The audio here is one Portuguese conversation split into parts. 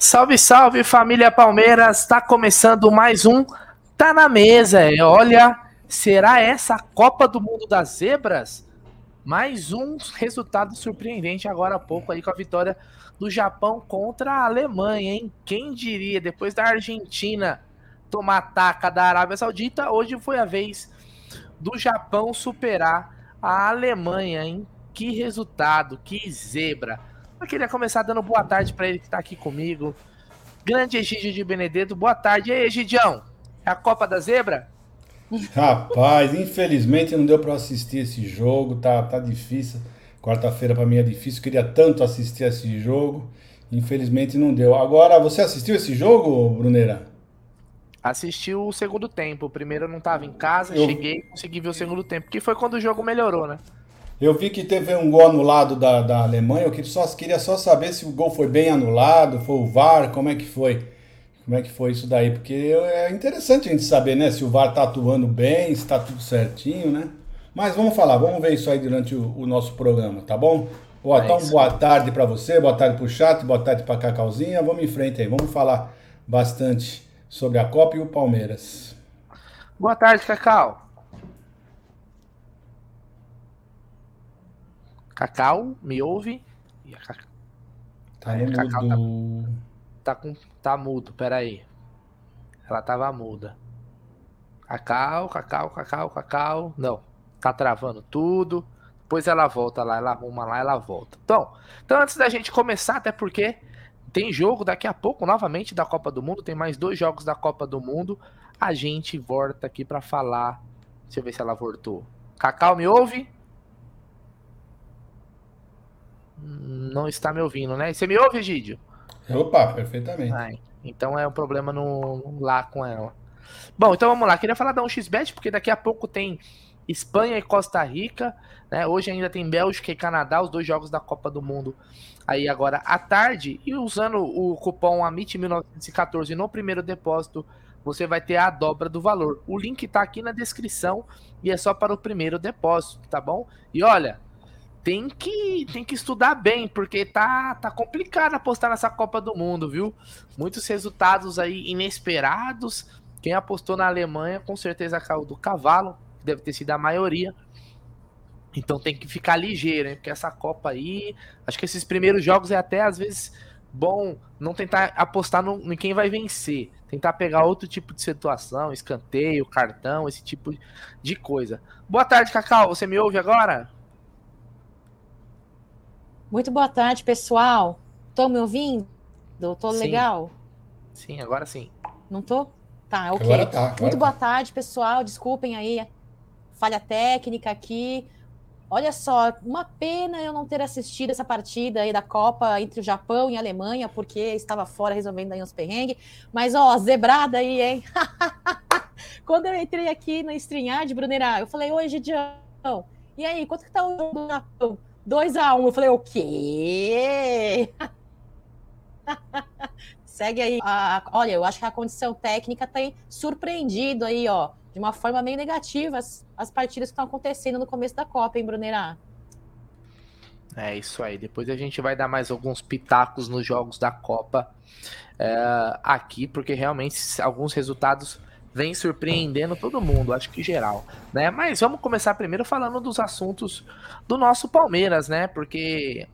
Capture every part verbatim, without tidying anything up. Salve, salve, família Palmeiras, tá começando mais um Tá na Mesa. Olha, será essa a Copa do Mundo das Zebras? Mais um resultado surpreendente agora há pouco aí com a vitória do Japão contra a Alemanha, hein? Quem diria, depois da Argentina tomar taca da Arábia Saudita, hoje foi a vez do Japão superar a Alemanha, hein? Que resultado, que zebra! Eu queria começar dando boa tarde para ele que está aqui comigo. Grande Egídio de Benedetto, boa tarde. E aí, Egidião, é a Copa da Zebra? Rapaz, infelizmente não deu para assistir esse jogo, tá, tá difícil. Quarta-feira para mim é difícil, queria tanto assistir esse jogo, infelizmente não deu. Agora, você assistiu esse jogo, Bruneira? Assisti o segundo tempo, o primeiro eu não estava em casa, eu... cheguei e consegui ver o segundo tempo, que foi quando o jogo melhorou, né? Eu vi que teve um gol anulado da, da Alemanha, eu queria só, queria só saber se o gol foi bem anulado, foi o V A R, como é que foi? Como é que foi isso daí? Porque é interessante a gente saber, né, se o V A R tá atuando bem, se tá tudo certinho, né? Mas vamos falar, vamos ver isso aí durante o, o nosso programa, tá bom? Boa, é então, boa tarde para você, boa tarde pro chat, boa tarde pra Cacauzinha, vamos em frente aí, vamos falar bastante sobre a Copa e o Palmeiras. Boa tarde, Cacau. Cacau, me ouve? Cacau. Tá aí, Cacau mudo. Tá, tá, com, tá mudo, peraí. Ela tava muda. Cacau, Cacau, Cacau, Cacau. Não, tá travando tudo. Depois ela volta lá, ela arruma lá, ela volta. Então, então antes da gente começar, até porque tem jogo daqui a pouco, novamente, da Copa do Mundo. Tem mais dois jogos da Copa do Mundo. A gente volta aqui pra falar. Deixa eu ver se ela voltou. Cacau, me ouve? Não está me ouvindo, né? Você me ouve, Egídio? Opa, perfeitamente. Ah, então é um problema no, lá com ela. Bom, então vamos lá. Queria falar da um xis bet, porque daqui a pouco tem Espanha e Costa Rica, né? Hoje ainda tem Bélgica e Canadá, os dois jogos da Copa do Mundo aí agora à tarde. E usando o cupom A M I T mil novecentos e quatorze no primeiro depósito, você vai ter a dobra do valor. O link está aqui na descrição e é só para o primeiro depósito, tá bom? E olha... Tem que, tem que estudar bem, porque tá, tá complicado apostar nessa Copa do Mundo, viu? Muitos resultados aí inesperados. Quem apostou na Alemanha, com certeza caiu do cavalo, que deve ter sido a maioria. Então tem que ficar ligeiro, hein? Porque essa Copa aí, acho que esses primeiros jogos é até, às vezes, bom não tentar apostar no, em quem vai vencer. Tentar pegar outro tipo de situação, escanteio, cartão, esse tipo de coisa. Boa tarde, Cacau. Você me ouve agora? Muito boa tarde, pessoal. Tô me ouvindo? Tô sim. Legal? Sim, agora sim. Não tô? Tá, ok. Agora tá, agora Muito boa tá. tarde, pessoal. Desculpem aí a falha técnica aqui. Olha só, uma pena eu não ter assistido essa partida aí da Copa entre o Japão e a Alemanha, porque estava fora resolvendo aí uns perrengues. Mas, ó, zebrada aí, hein? Quando eu entrei aqui na StreamYard, Brunerá, eu falei, oi, Gidião. E aí, quanto que tá o jogo do Japão? dois a um, eu falei, o quê? Segue aí. Ah, olha, eu acho que a condição técnica tem surpreendido aí, ó, de uma forma meio negativa as, as partidas que estão acontecendo no começo da Copa, hein, Brunerá? É isso aí. Depois a gente vai dar mais alguns pitacos nos jogos da Copa é, aqui, porque realmente alguns resultados vêm surpreendendo todo mundo, acho que geral, né? Mas vamos começar primeiro falando dos assuntos do nosso Palmeiras, né? Porque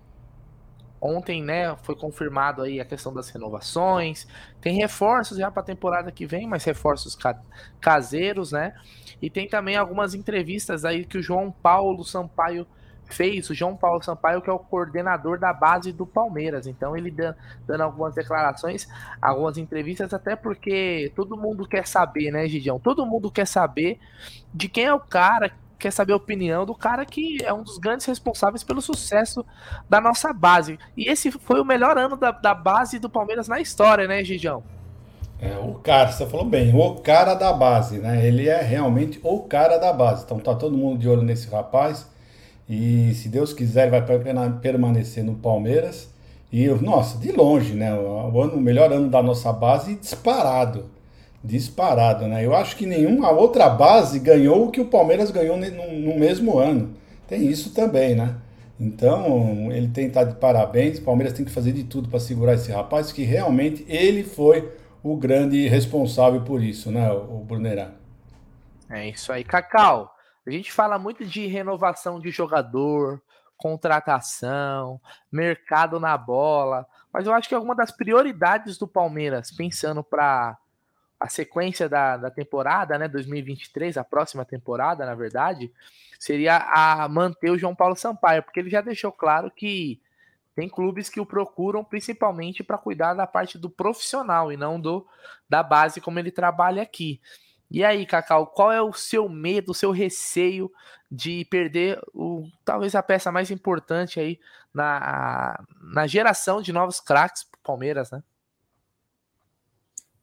ontem, né, foi confirmado aí a questão das renovações, tem reforços já para a temporada que vem, mas reforços ca- caseiros, né? E tem também algumas entrevistas aí que o João Paulo Sampaio fez, o João Paulo Sampaio, que é o coordenador da base do Palmeiras. Então ele dá, dando algumas declarações, algumas entrevistas, até porque todo mundo quer saber, né, Gidião? Todo mundo quer saber de quem é o cara, quer saber a opinião do cara que é um dos grandes responsáveis pelo sucesso da nossa base. E esse foi o melhor ano da, da base do Palmeiras na história, né, Gidião? É, o cara, você falou bem, o cara da base, né? Ele é realmente o cara da base. Então tá todo mundo de olho nesse rapaz. E se Deus quiser, vai permanecer no Palmeiras. E, nossa, de longe, né? O, ano, o melhor ano da nossa base disparado. disparado, né? Eu acho que nenhuma outra base ganhou o que o Palmeiras ganhou no mesmo ano. Tem isso também, né? Então, ele tem que estar de parabéns. O Palmeiras tem que fazer de tudo para segurar esse rapaz, que realmente ele foi o grande responsável por isso, né, o Brunerá? É isso aí. Cacau, a gente fala muito de renovação de jogador, contratação, mercado na bola, mas eu acho que alguma das prioridades do Palmeiras, pensando para a sequência da, da temporada, né, dois mil e vinte e três, a próxima temporada, na verdade, seria a manter o João Paulo Sampaio, porque ele já deixou claro que tem clubes que o procuram principalmente para cuidar da parte do profissional e não do, da base, como ele trabalha aqui. E aí, Cacau, qual é o seu medo, o seu receio de perder o, talvez a peça mais importante aí na, na geração de novos craques para o Palmeiras, né?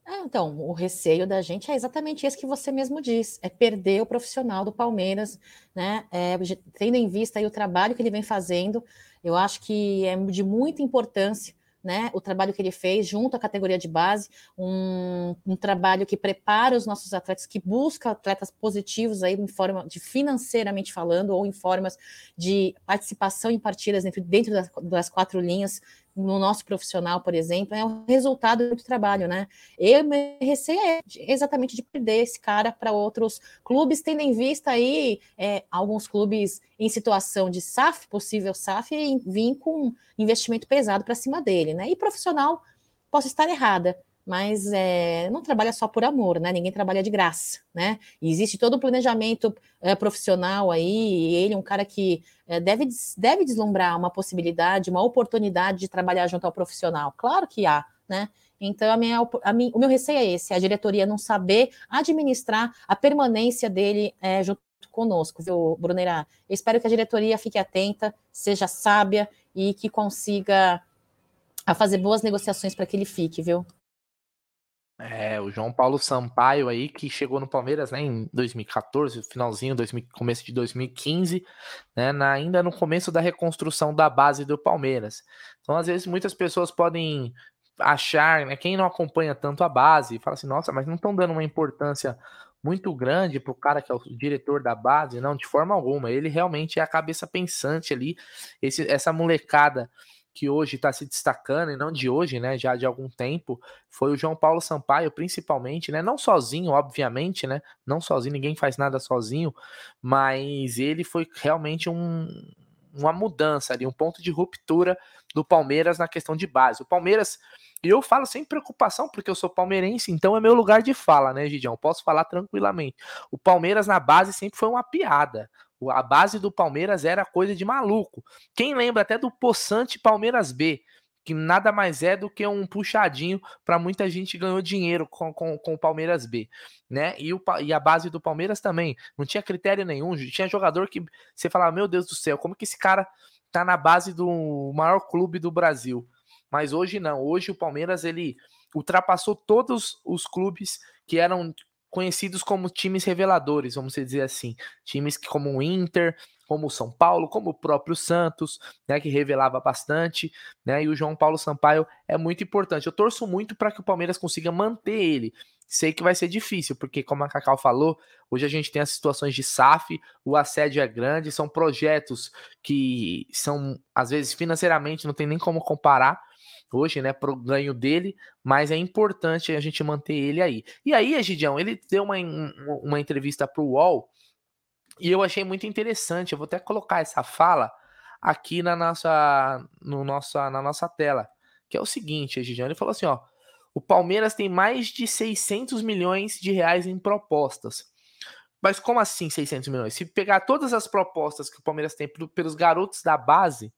Ah, então, o receio da gente é exatamente isso que você mesmo diz, é perder o profissional do Palmeiras, né? É, tendo em vista aí o trabalho que ele vem fazendo, eu acho que é de muita importância, né, o trabalho que ele fez junto à categoria de base, um, um trabalho que prepara os nossos atletas, que busca atletas positivos aí em forma de financeiramente falando, ou em formas de participação em partidas dentro, dentro das, das quatro linhas. No nosso profissional, por exemplo, é o resultado do trabalho, né? Eu me receio exatamente de perder esse cara para outros clubes, tendo em vista aí é, alguns clubes em situação de S A F, possível S A F, e vir com investimento pesado para cima dele, né? E profissional, posso estar errada, mas é, não trabalha só por amor, né? Ninguém trabalha de graça, né? E existe todo um planejamento é, profissional aí, e ele é um cara que é, deve, deve deslumbrar uma possibilidade, uma oportunidade de trabalhar junto ao profissional. Claro que há, né? Então, a minha, a minha, o meu receio é esse, a diretoria não saber administrar a permanência dele é, junto conosco, viu, Brunerá? Eu espero que a diretoria fique atenta, seja sábia e que consiga fazer boas negociações para que ele fique, viu? É, o João Paulo Sampaio aí, que chegou no Palmeiras, né, em dois mil e quatorze, finalzinho, dois mil, começo de dois mil e quinze, né, na, ainda no começo da reconstrução da base do Palmeiras. Então, às vezes, muitas pessoas podem achar, né, quem não acompanha tanto a base, fala assim, nossa, mas não estão dando uma importância muito grande para o cara que é o diretor da base. Não, de forma alguma, ele realmente é a cabeça pensante ali, esse, essa molecada que hoje está se destacando, e não de hoje, né, já de algum tempo, foi o João Paulo Sampaio, principalmente, né, não sozinho, obviamente, né, não sozinho, ninguém faz nada sozinho, mas ele foi realmente um, uma mudança ali, um ponto de ruptura do Palmeiras na questão de base. O Palmeiras, eu falo sem preocupação, porque eu sou palmeirense, então é meu lugar de fala, né, Gidião, posso falar tranquilamente. O Palmeiras na base sempre foi uma piada. A base do Palmeiras era coisa de maluco. Quem lembra até do Poçante Palmeiras B, que nada mais é do que um puxadinho para muita gente ganhou dinheiro com, com, com o Palmeiras B, né? E, o, e a base do Palmeiras também. Não tinha critério nenhum. Tinha jogador que você falava, meu Deus do céu, como que esse cara tá na base do maior clube do Brasil? Mas hoje não. Hoje o Palmeiras, ele ultrapassou todos os clubes que eram conhecidos como times reveladores, vamos dizer assim, times que, como o Inter, como o São Paulo, como o próprio Santos, né, que revelava bastante, né, e o João Paulo Sampaio é muito importante. Eu torço muito para que o Palmeiras consiga manter ele. Sei que vai ser difícil, porque como a Cacau falou, hoje a gente tem as situações de S A F, o assédio é grande, são projetos que são, às vezes, financeiramente, não tem nem como comparar, hoje, né, pro ganho dele, mas é importante a gente manter ele aí. E aí, Gidião, ele deu uma, uma entrevista pro U O L e eu achei muito interessante, eu vou até colocar essa fala aqui na nossa, no nossa, na nossa tela, que é o seguinte, Gidião, ele falou assim, ó, o Palmeiras tem mais de seiscentos milhões de reais em propostas. Mas como assim seiscentos milhões? Se pegar todas as propostas que o Palmeiras tem pelos garotos da base,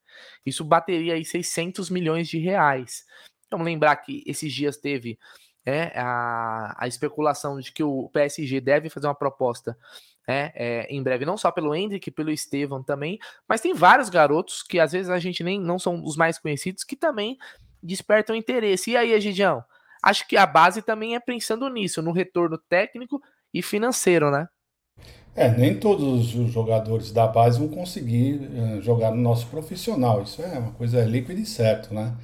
isso bateria aí seiscentos milhões de reais. Vamos lembrar que esses dias teve é, a, a especulação de que o P S G deve fazer uma proposta é, é, em breve, não só pelo Endrick, pelo Estevão também, mas tem vários garotos que às vezes a gente nem não são os mais conhecidos, que também despertam interesse. E aí, Egidião? Acho que a base também é pensando nisso, no retorno técnico e financeiro, né? É, nem todos os jogadores da base vão conseguir uh, jogar no nosso profissional. Isso é uma coisa líquida e certo, né?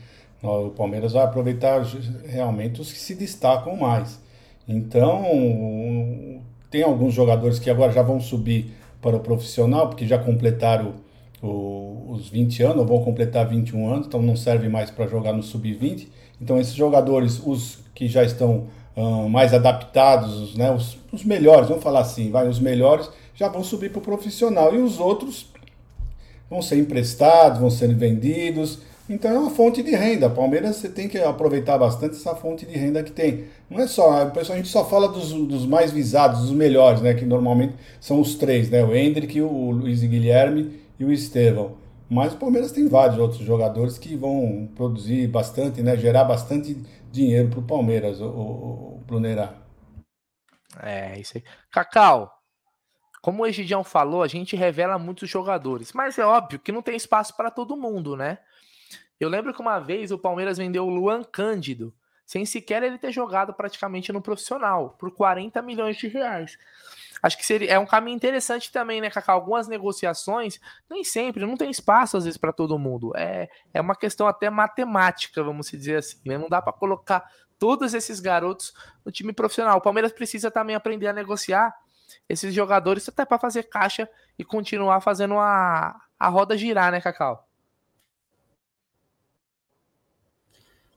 O Palmeiras vai aproveitar realmente os que se destacam mais. Então, tem alguns jogadores que agora já vão subir para o profissional, porque já completaram o, os vinte anos, ou vão completar vinte e um anos, então não serve mais para jogar no sub vinte. Então, esses jogadores, os que já estão hum, mais adaptados, né, os, os melhores, vamos falar assim, vai, os melhores, já vão subir para o profissional. E os outros vão ser emprestados, vão ser vendidos. Então é uma fonte de renda. Palmeiras, você tem que aproveitar bastante essa fonte de renda que tem. Não é só, a gente só fala dos, dos mais visados, dos melhores, né? Que normalmente são os três, né? O Endrick, o Luiz Guilherme e o Estevão. Mas o Palmeiras tem vários outros jogadores que vão produzir bastante, né? Gerar bastante dinheiro para o Palmeiras, o, o, o Brunerá. É, isso aí. Cacau, como o Egidião falou, a gente revela muitos jogadores, mas é óbvio que não tem espaço para todo mundo, né? Eu lembro que uma vez o Palmeiras vendeu o Luan Cândido, sem sequer ele ter jogado praticamente no profissional, por quarenta milhões de reais. Acho que seria, é um caminho interessante também, né, Cacá? Algumas negociações, nem sempre, não tem espaço às vezes para todo mundo. É, é uma questão até matemática, vamos dizer assim, né? Não dá para colocar todos esses garotos no time profissional. O Palmeiras precisa também aprender a negociar esses jogadores até para fazer caixa e continuar fazendo a, a roda girar, né, Cacau?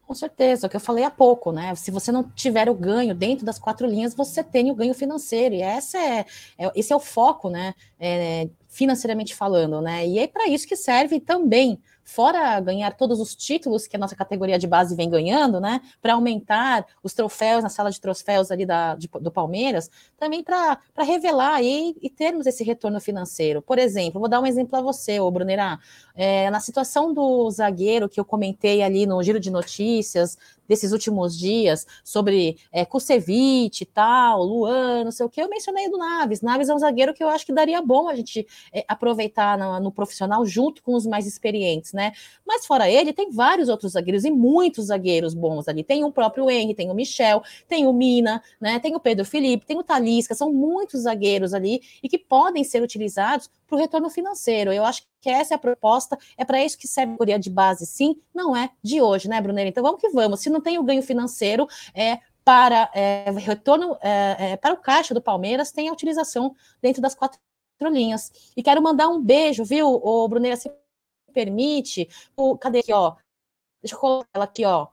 Com certeza, é o que eu falei há pouco, né? Se você não tiver o ganho dentro das quatro linhas, você tem o ganho financeiro, e essa é, é, esse é o foco, né? É, financeiramente falando, né? E é para isso que serve também, fora ganhar todos os títulos que a nossa categoria de base vem ganhando, né? Para aumentar os troféus na sala de troféus ali da, de, do Palmeiras, também para revelar aí e termos esse retorno financeiro. Por exemplo, vou dar um exemplo a você, ô Brunerá. É, na situação do zagueiro que eu comentei ali no giro de notícias desses últimos dias, sobre é, Kuscevic e tal, Luan, não sei o que, eu mencionei do Naves. Naves é um zagueiro que eu acho que daria bom a gente é, aproveitar no, no profissional junto com os mais experientes, né? Mas fora ele, tem vários outros zagueiros e muitos zagueiros bons ali. Tem o próprio Henrique, tem o Michel, tem o Mina, né? Tem o Pedro Felipe, tem o Talisca, são muitos zagueiros ali e que podem ser utilizados para o retorno financeiro. Eu acho que essa é a proposta, é para isso que serve a categoria de base, sim, não é de hoje, né, Brunelli? Então vamos que vamos, se não tem o ganho financeiro é, para, é, retorno, é, é, para o caixa do Palmeiras, tem a utilização dentro das quatro linhas. E quero mandar um beijo, viu, ô, Brunelli, se permite, o, cadê aqui, ó, deixa eu colocar ela aqui, ó,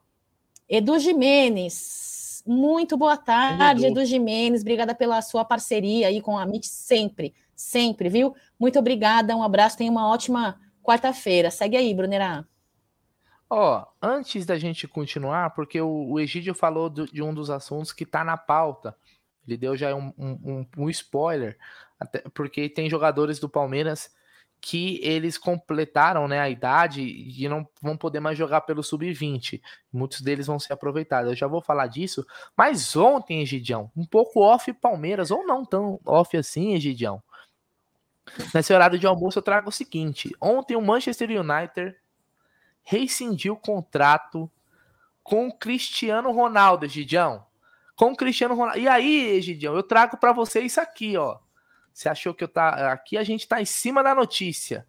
Edu Jimenez. Muito boa tarde, Edu Jimenez, obrigada pela sua parceria aí com a M I T sempre, sempre, viu? Muito obrigada, um abraço, tenha uma ótima quarta-feira. Segue aí, Brunerá. Ó, oh, antes da gente continuar, porque o, o Egídio falou do, de um dos assuntos que tá na pauta, ele deu já um, um, um, um spoiler, até porque tem jogadores do Palmeiras que eles completaram, né, a idade e não vão poder mais jogar pelo sub vinte. Muitos deles vão ser aproveitados. Eu já vou falar disso. Mas ontem, Egidião, um pouco off Palmeiras, ou não tão off assim, Egidião. Nesse horário de almoço eu trago o seguinte. Ontem o Manchester United rescindiu o contrato com o Cristiano Ronaldo, Egidião. Com o Cristiano Ronaldo. E aí, Egidião, eu trago para você isso aqui, ó. Você achou que eu tá aqui? A gente tá em cima da notícia.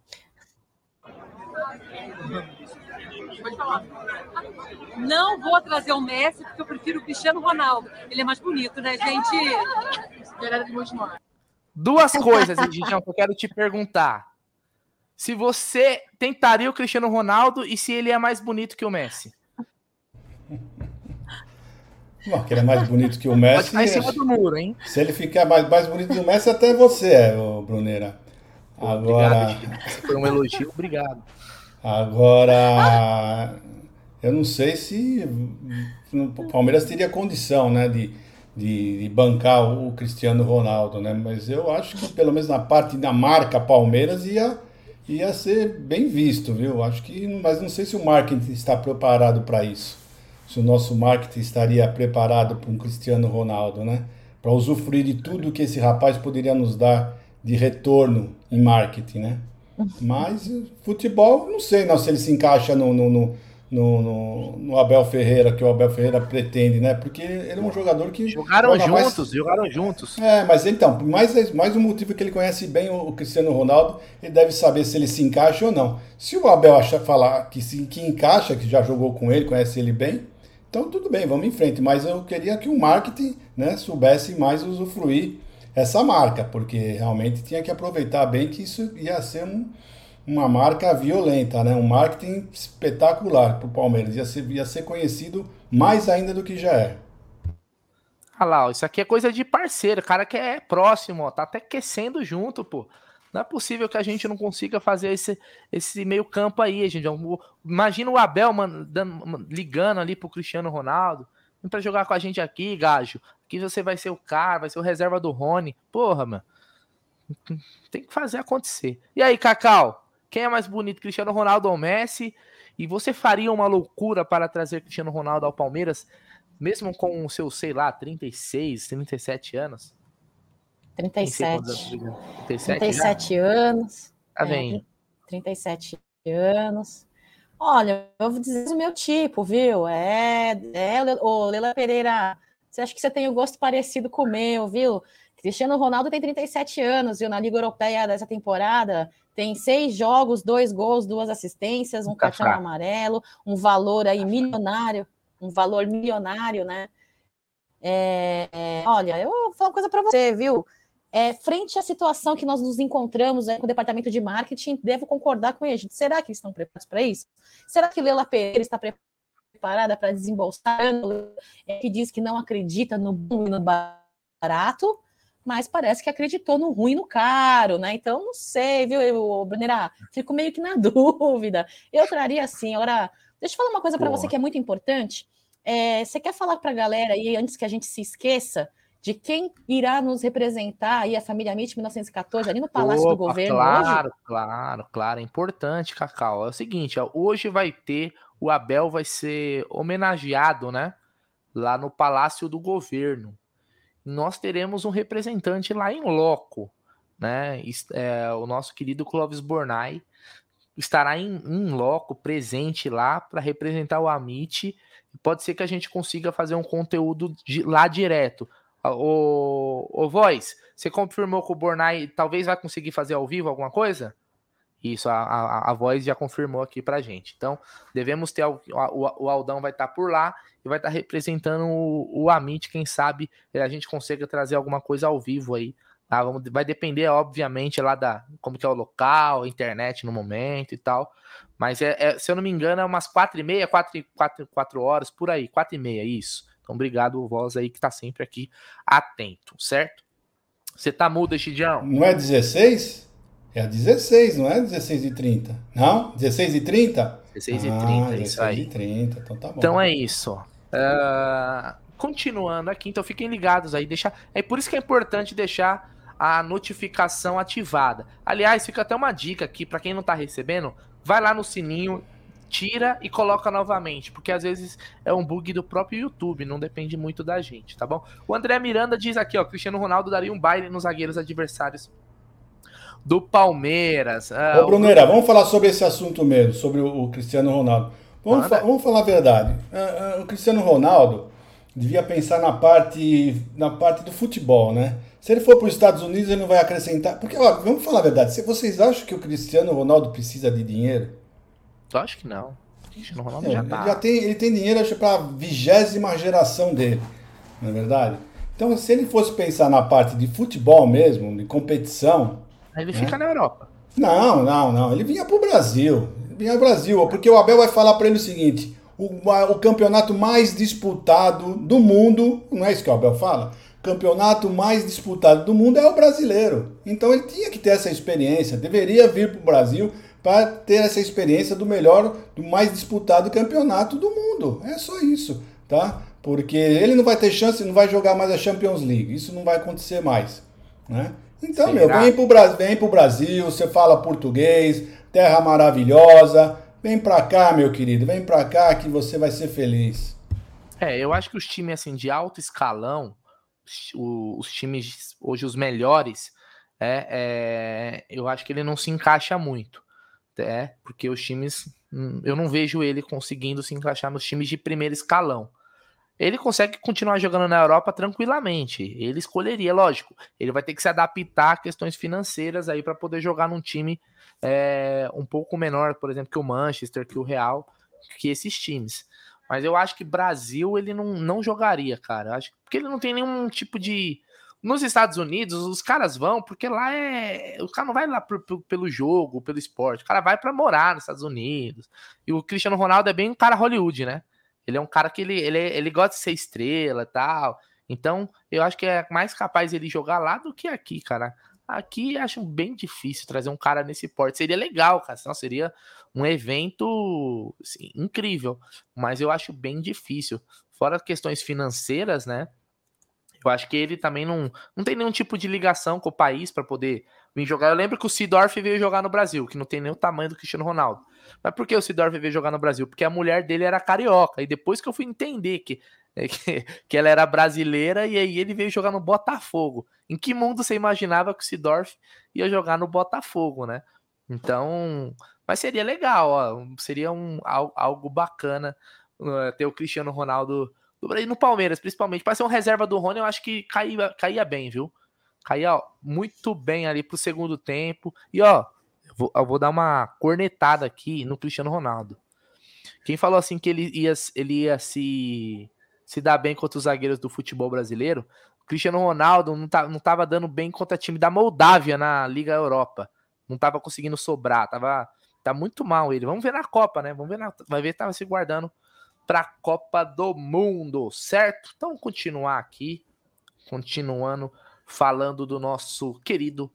Não vou trazer o Messi, porque eu prefiro o Cristiano Ronaldo. Ele é mais bonito, né, gente? Duas coisas, Egidião, que eu quero te perguntar. Se você tentaria o Cristiano Ronaldo e se ele é mais bonito que o Messi? Não, que ele é mais bonito que o Messi. Mas, mas ele, muro, hein? Se ele ficar mais, mais bonito que o Messi, até você é, Brunerá. Agora. Obrigado, foi um elogio, obrigado. Agora, eu não sei se o Palmeiras teria condição, né, de, de, de bancar o Cristiano Ronaldo, né? Mas eu acho que pelo menos na parte da marca Palmeiras ia, ia ser bem visto, viu? Acho que, mas não sei se o marketing está preparado para isso. Se o nosso marketing estaria preparado para um Cristiano Ronaldo, né? Para usufruir de tudo que esse rapaz poderia nos dar de retorno em marketing, né? Mas futebol, não sei não, se ele se encaixa no, no, no, no, no Abel Ferreira, que o Abel Ferreira pretende, né? Porque ele é um jogador que... Jogaram joga juntos, mais... jogaram juntos. É, mas então, mais, mais um motivo que ele conhece bem o, o Cristiano Ronaldo, ele deve saber se ele se encaixa ou não. Se o Abel achar, falar que, se, que encaixa, que já jogou com ele, conhece ele bem... Então tudo bem, vamos em frente, mas eu queria que o marketing, né, soubesse mais usufruir essa marca, porque realmente tinha que aproveitar bem que isso ia ser um, uma marca violenta, né? Um marketing espetacular para o Palmeiras, ia ser, ia ser conhecido mais ainda do que já é. Ah lá, isso aqui é coisa de parceiro, cara que é próximo, ó, tá até aquecendo junto, pô. Não é possível que a gente não consiga fazer esse, esse meio campo aí, gente. Imagina o Abel mano, dando, ligando ali pro Cristiano Ronaldo. Vem pra jogar com a gente aqui, gajo. Aqui você vai ser o cara, vai ser o reserva do Rony. Porra, mano. Tem que fazer acontecer. E aí, Cacau? Quem é mais bonito, Cristiano Ronaldo ou Messi? E você faria uma loucura para trazer Cristiano Ronaldo ao Palmeiras, mesmo com os seus, sei lá, trinta e seis, trinta e sete anos? trinta e sete, trinta e sete, trinta e sete anos. Tá vendo? É, trinta e sete anos. Olha, eu vou dizer o meu tipo, viu? É, é ô, Leila Pereira, você acha que você tem o um gosto parecido com o meu, viu? Cristiano Ronaldo tem trinta e sete anos, viu? Na Liga Europeia dessa temporada, tem seis jogos, dois gols, duas assistências, um tá cartão fraco. amarelo, um valor aí milionário, um valor milionário, né? É, é, olha, eu vou falar uma coisa para você, viu? É, frente à situação que nós nos encontramos, né, com o departamento de marketing, devo concordar com eles. Será que eles estão preparados para isso? Será que Leila Pereira está preparada para desembolsar? É, que diz que não acredita no bom e no barato, mas parece que acreditou no ruim e no caro, né? Então, não sei, viu, eu, Bruneira? Fico meio que na dúvida. Eu traria assim, agora, deixa eu falar uma coisa para você que é muito importante. É, você quer falar para a galera aí, antes que a gente se esqueça, de quem irá nos representar aí, a família Mitty mil novecentos e catorze, ali no Palácio Opa, do Governo? Claro, hoje? claro, claro. É importante, Cacau. É o seguinte, ó, hoje vai ter, o Abel vai ser homenageado, né? Lá no Palácio do Governo. Nós teremos um representante lá em loco, né? É, o nosso querido Clóvis Bornai estará em, em loco, presente lá, para representar o Amit. Pode ser que a gente consiga fazer um conteúdo de, lá direto. O, o Voz, você confirmou que o Bornai talvez vai conseguir fazer ao vivo alguma coisa? Isso, a, a, a Voz já confirmou aqui pra gente. Então, devemos ter, o, o, o Aldão vai estar tá por lá e vai estar tá representando o, o Amit, quem sabe a gente consiga trazer alguma coisa ao vivo aí. Tá? Vamos, vai depender, obviamente, lá da como que é o local, internet no momento e tal. Mas, é, é, se eu não me engano, é umas quatro e meia, quatro horas, por aí, quatro e meia, isso. Então, obrigado, Voz aí, que tá sempre aqui atento, certo? Você tá mudo, Egidião? Não é dezesseis? É dezesseis, não é dezesseis e trinta. Não? dezesseis e trinta? dezesseis e trinta, ah, é isso aí. dezesseis e trinta, então tá bom. Então é isso. Uh, continuando aqui, então fiquem ligados aí. Deixar... É por isso que é importante deixar a notificação ativada. Aliás, fica até uma dica aqui, pra quem não tá recebendo, vai lá no sininho, tira e coloca novamente, porque às vezes é um bug do próprio YouTube, não depende muito da gente, tá bom? O André Miranda diz aqui, ó, Cristiano Ronaldo daria um baile nos zagueiros adversários do Palmeiras. Ah, Ô, Bruneira, o... vamos falar sobre esse assunto mesmo, sobre o, o Cristiano Ronaldo. Vamos, ah, fa- né? vamos falar a verdade. Ah, ah, o Cristiano Ronaldo devia pensar na parte, na parte do futebol, né? Se ele for para os Estados Unidos, ele não vai acrescentar... Porque, ó, vamos falar a verdade, se vocês acham que o Cristiano Ronaldo precisa de dinheiro? Eu acho que não. Cristiano Ronaldo é, já tá. Ele, já tem, ele tem dinheiro, acho, para a vigésima geração dele, não é verdade? Então, se ele fosse pensar na parte de futebol mesmo, de competição... Aí ele, né, fica na Europa. Não, não, não. Ele vinha pro Brasil. Ele vinha pro Brasil, porque o Abel vai falar para ele o seguinte, o, o campeonato mais disputado do mundo, não é isso que o Abel fala? Campeonato mais disputado do mundo é o brasileiro. Então, ele tinha que ter essa experiência, deveria vir pro Brasil... para ter essa experiência do melhor, do mais disputado campeonato do mundo. É só isso, tá? Porque ele não vai ter chance, não vai jogar mais a Champions League. Isso não vai acontecer mais, né? Então, Será? meu, vem pro, Brasil, vem pro Brasil, você fala português, terra maravilhosa. Vem pra cá, meu querido, vem pra cá que você vai ser feliz. É, eu acho que os times assim, de alto escalão, os times hoje os melhores, é, é, eu acho que ele não se encaixa muito. É, porque os times, eu não vejo ele conseguindo se encaixar nos times de primeiro escalão. Ele consegue continuar jogando na Europa tranquilamente, ele escolheria, lógico, ele vai ter que se adaptar a questões financeiras aí para poder jogar num time é, um pouco menor, por exemplo, que o Manchester, que o Real, que esses times. Mas eu acho que Brasil ele não, não jogaria, cara. Eu acho, porque ele não tem nenhum tipo de... Nos Estados Unidos, os caras vão, porque lá é... O cara não vai lá pro, pro, pelo jogo, pelo esporte. O cara vai pra morar nos Estados Unidos. E o Cristiano Ronaldo é bem um cara Hollywood, né? Ele é um cara que ele, ele, ele gosta de ser estrela e tal. Então, eu acho que é mais capaz ele jogar lá do que aqui, cara. Aqui, acho bem difícil trazer um cara nesse porte. Seria legal, cara. Senão seria um evento assim, incrível. Mas eu acho bem difícil. Fora questões financeiras, né? Eu acho que ele também não, não tem nenhum tipo de ligação com o país para poder vir jogar. Eu lembro que o Seedorf veio jogar no Brasil, que não tem nem o tamanho do Cristiano Ronaldo. Mas por que o Seedorf veio jogar no Brasil? Porque a mulher dele era carioca. E depois que eu fui entender que, que, que ela era brasileira, e aí ele veio jogar no Botafogo. Em que mundo você imaginava que o Seedorf ia jogar no Botafogo, né? Então, mas seria legal, ó, seria um, algo bacana ter o Cristiano Ronaldo no Palmeiras, principalmente. Para ser um reserva do Rony, eu acho que caía, caía bem, viu? Caía ó, muito bem ali pro segundo tempo. E, ó, eu vou, eu vou dar uma cornetada aqui no Cristiano Ronaldo. Quem falou assim que ele ia, ele ia se, se dar bem contra os zagueiros do futebol brasileiro, o Cristiano Ronaldo não, tá, não tava dando bem contra time da Moldávia na Liga Europa. Não tava conseguindo sobrar. Tava, tá muito mal ele. Vamos ver na Copa, né? Vamos ver na, vai ver que tava se guardando para a Copa do Mundo, certo? Então, continuar aqui, continuando falando do nosso querido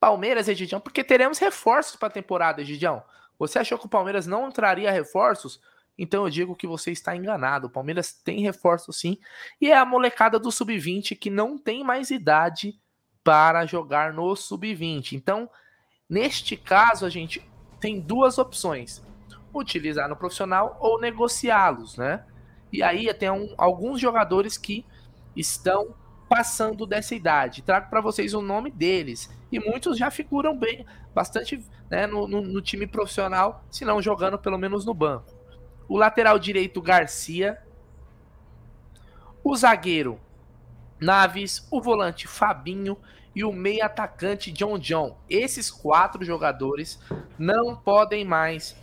Palmeiras, Egidião, porque teremos reforços para a temporada, Egidião. Você achou que o Palmeiras não traria reforços? Então eu digo que você está enganado. O Palmeiras tem reforço sim, e é a molecada do sub vinte que não tem mais idade para jogar no sub vinte. Então, neste caso, a gente tem duas opções: utilizar no profissional ou negociá-los, né? E aí tem um, alguns jogadores que estão passando dessa idade. Trago para vocês o nome deles. E muitos já figuram bem, bastante, né, no, no, no time profissional, se não jogando pelo menos no banco. O lateral direito, Garcia. O zagueiro, Naves. O volante, Fabinho. E o meio atacante, John John. Esses quatro jogadores não podem mais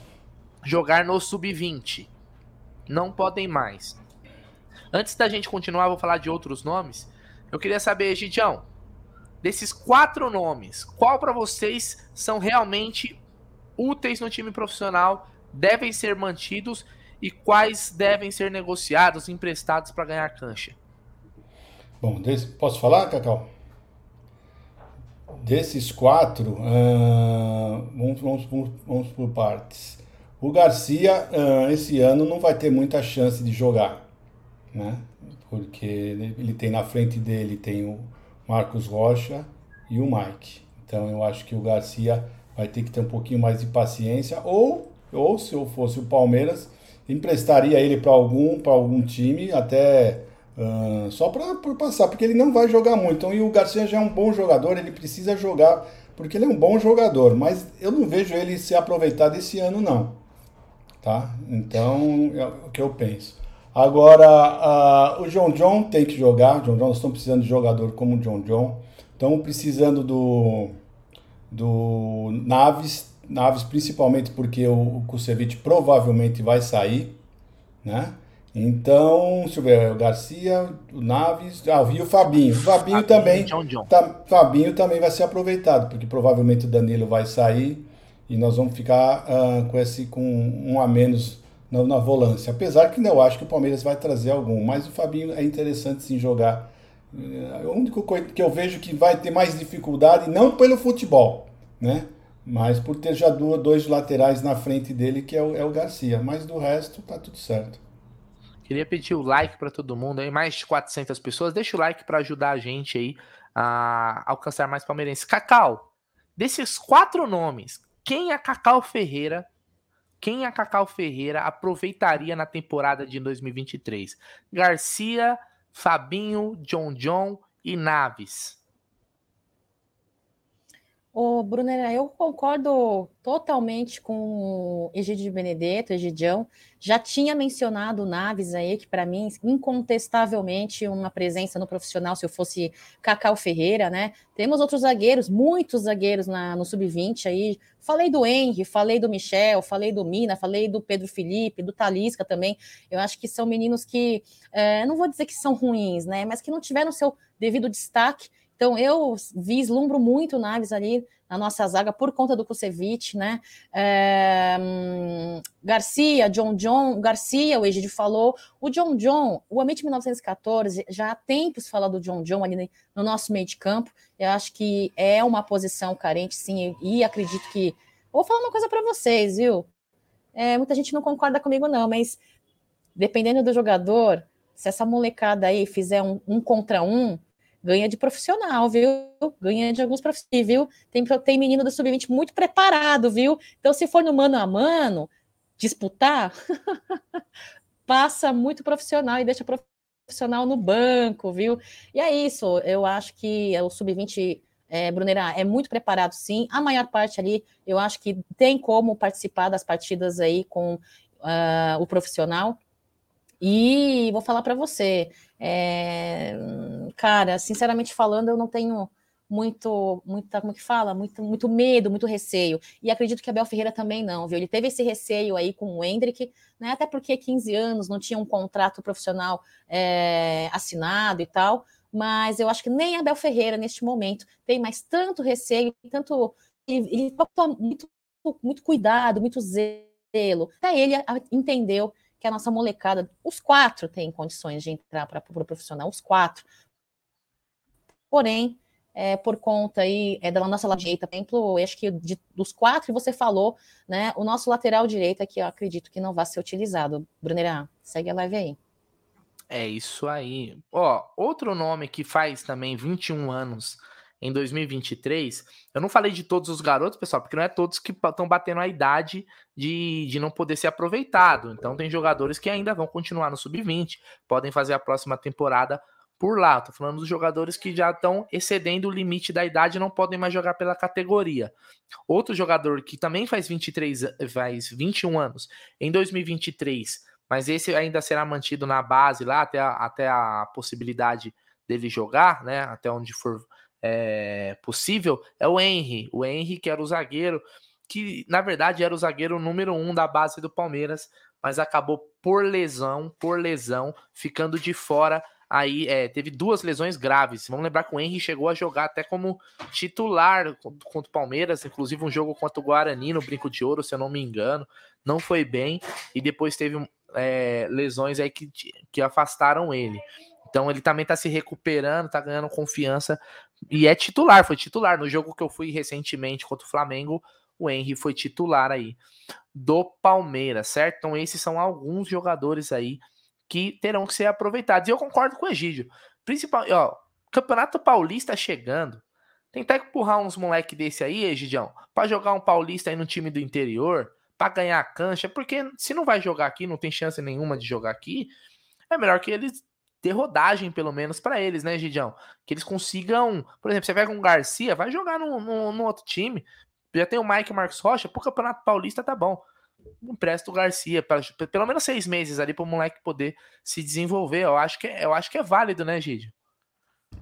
jogar no sub vinte. Não podem mais. Antes da gente continuar, vou falar de outros nomes. Eu queria saber, Gidião, desses quatro nomes, qual para vocês são realmente úteis no time profissional, devem ser mantidos e quais devem ser negociados, emprestados para ganhar cancha? Bom, desse, posso falar, Cacau? Desses quatro, uh, vamos, vamos, por, vamos por partes. O Garcia, esse ano, não vai ter muita chance de jogar, né? Porque ele tem na frente dele, tem o Marcos Rocha e o Mike. Então, eu acho que o Garcia vai ter que ter um pouquinho mais de paciência. Ou, ou se eu fosse o Palmeiras, emprestaria ele para algum, para algum time, até uh, só para por passar, porque ele não vai jogar muito. Então, e o Garcia já é um bom jogador, ele precisa jogar, porque ele é um bom jogador. Mas eu não vejo ele se aproveitar desse ano, não. Tá? Então, é o que eu penso. Agora, uh, o John John tem que jogar. John John, nós estamos precisando de jogador como o John John. Estamos precisando do, do Naves, Naves principalmente porque o, o Kuscevic provavelmente vai sair, né? Então, deixa eu ver, o Garcia, o Naves, ah, e o Fabinho. O Fabinho, Fabinho também, John John. Tá, Fabinho também vai ser aproveitado, porque provavelmente o Danilo vai sair. E nós vamos ficar uh, com, esse, com um a menos na, na volância. Apesar que, né, eu acho que o Palmeiras vai trazer algum. Mas o Fabinho é interessante sim jogar. Uh, o único que eu vejo que vai ter mais dificuldade, não pelo futebol, né? Mas por ter já duas, dois laterais na frente dele, que é o, é o Garcia. Mas do resto, tá tudo certo. Queria pedir o like para todo mundo aí. Mais de quatrocentas pessoas. Deixa o like para ajudar a gente aí a alcançar mais palmeirenses. Cacau, desses quatro nomes... Quem a Cacau Ferreira, quem a Cacau Ferreira aproveitaria na temporada de dois mil e vinte e três? Garcia, Fabinho, John John e Naves. Ô, Brunner, eu concordo totalmente com o Egídio de Benedetto, Egidião. Já tinha mencionado o Naves aí, que para mim, incontestavelmente, uma presença no profissional, se eu fosse Cacau Ferreira, né? Temos outros zagueiros, muitos zagueiros na, no sub vinte aí. Falei do Henrique, falei do Michel, falei do Mina, falei do Pedro Felipe, do Talisca também. Eu acho que são meninos que, é, não vou dizer que são ruins, né? Mas que não tiveram seu devido destaque. Então, eu vislumbro muito o Naves ali na nossa zaga por conta do Kuscevic, né? É, Garcia, John John, Garcia, o Egídio falou. O John John, o Amit mil novecentos e catorze, já há tempos fala do John John ali no nosso meio de campo. Eu acho que é uma posição carente, sim, e acredito que... Vou falar uma coisa para vocês, viu? É, muita gente não concorda comigo, não, mas dependendo do jogador, se essa molecada aí fizer um, um contra um, ganha de profissional, viu? Ganha de alguns profissionais, viu? Tem, tem menino do sub vinte muito preparado, viu? Então, se for no mano a mano, disputar, passa muito profissional e deixa profissional no banco, viu? E é isso, eu acho que o sub vinte, é, Brunera, é muito preparado, sim. A maior parte ali, eu acho que tem como participar das partidas aí com uh, o profissional. E vou falar para você, é, cara, sinceramente falando, eu não tenho muito, muita, como que fala? Muito, muito medo, muito receio. E acredito que Abel Ferreira também não, viu? Ele teve esse receio aí com o Endrick, né? Até porque quinze anos, não tinha um contrato profissional é, assinado e tal. Mas eu acho que nem Abel Ferreira, neste momento, tem mais tanto receio, tanto ele toma muito, muito cuidado, muito zelo. Até ele entendeu que a nossa molecada, os quatro têm condições de entrar para o profissional, os quatro. Porém, é, por conta aí é, da nossa lateral direita, por exemplo, acho que de, dos quatro que você falou, né, o nosso lateral direito aqui, eu acredito que não vai ser utilizado. Brunera, segue a live aí. É isso aí. Ó, outro nome que faz também vinte e um anos em dois mil e vinte e três, eu não falei de todos os garotos, pessoal, porque não é todos que estão batendo a idade de, de não poder ser aproveitado. Então tem jogadores que ainda vão continuar no sub vinte, podem fazer a próxima temporada por lá. Tô falando dos jogadores que já estão excedendo o limite da idade e não podem mais jogar pela categoria. Outro jogador que também faz, vinte e três, faz vinte e um anos em dois mil e vinte e três, mas esse ainda será mantido na base lá até a, até a possibilidade dele jogar, né? Até onde for É, possível, é o Henry, o Henry que era o zagueiro, que na verdade era o zagueiro número um da base do Palmeiras, mas acabou por lesão, por lesão, ficando de fora, aí é, teve duas lesões graves. Vamos lembrar que o Henry chegou a jogar até como titular contra o Palmeiras, inclusive um jogo contra o Guarani no Brinco de Ouro, se eu não me engano, não foi bem, e depois teve é, lesões aí que, que afastaram ele. Então ele também tá se recuperando, tá ganhando confiança e é titular, foi titular. No jogo que eu fui recentemente contra o Flamengo, o Henry foi titular aí do Palmeiras, certo? Então esses são alguns jogadores aí que terão que ser aproveitados. E eu concordo com o Egídio. Principal, ó, Campeonato Paulista chegando. Tentar empurrar uns moleque desse aí, Egidião, pra jogar um paulista aí no time do interior, pra ganhar a cancha, porque se não vai jogar aqui, não tem chance nenhuma de jogar aqui, é melhor que eles... ter rodagem, pelo menos, para eles, né, Gidião? Que eles consigam... Por exemplo, você pega um Garcia, vai jogar no, no, no outro time. Já tem o Mike e o Marcos Rocha, pro Campeonato Paulista tá bom. Empresta o Garcia, pra, pelo menos seis meses ali, pro moleque poder se desenvolver. Eu acho que, eu acho que é válido, né, Gidio?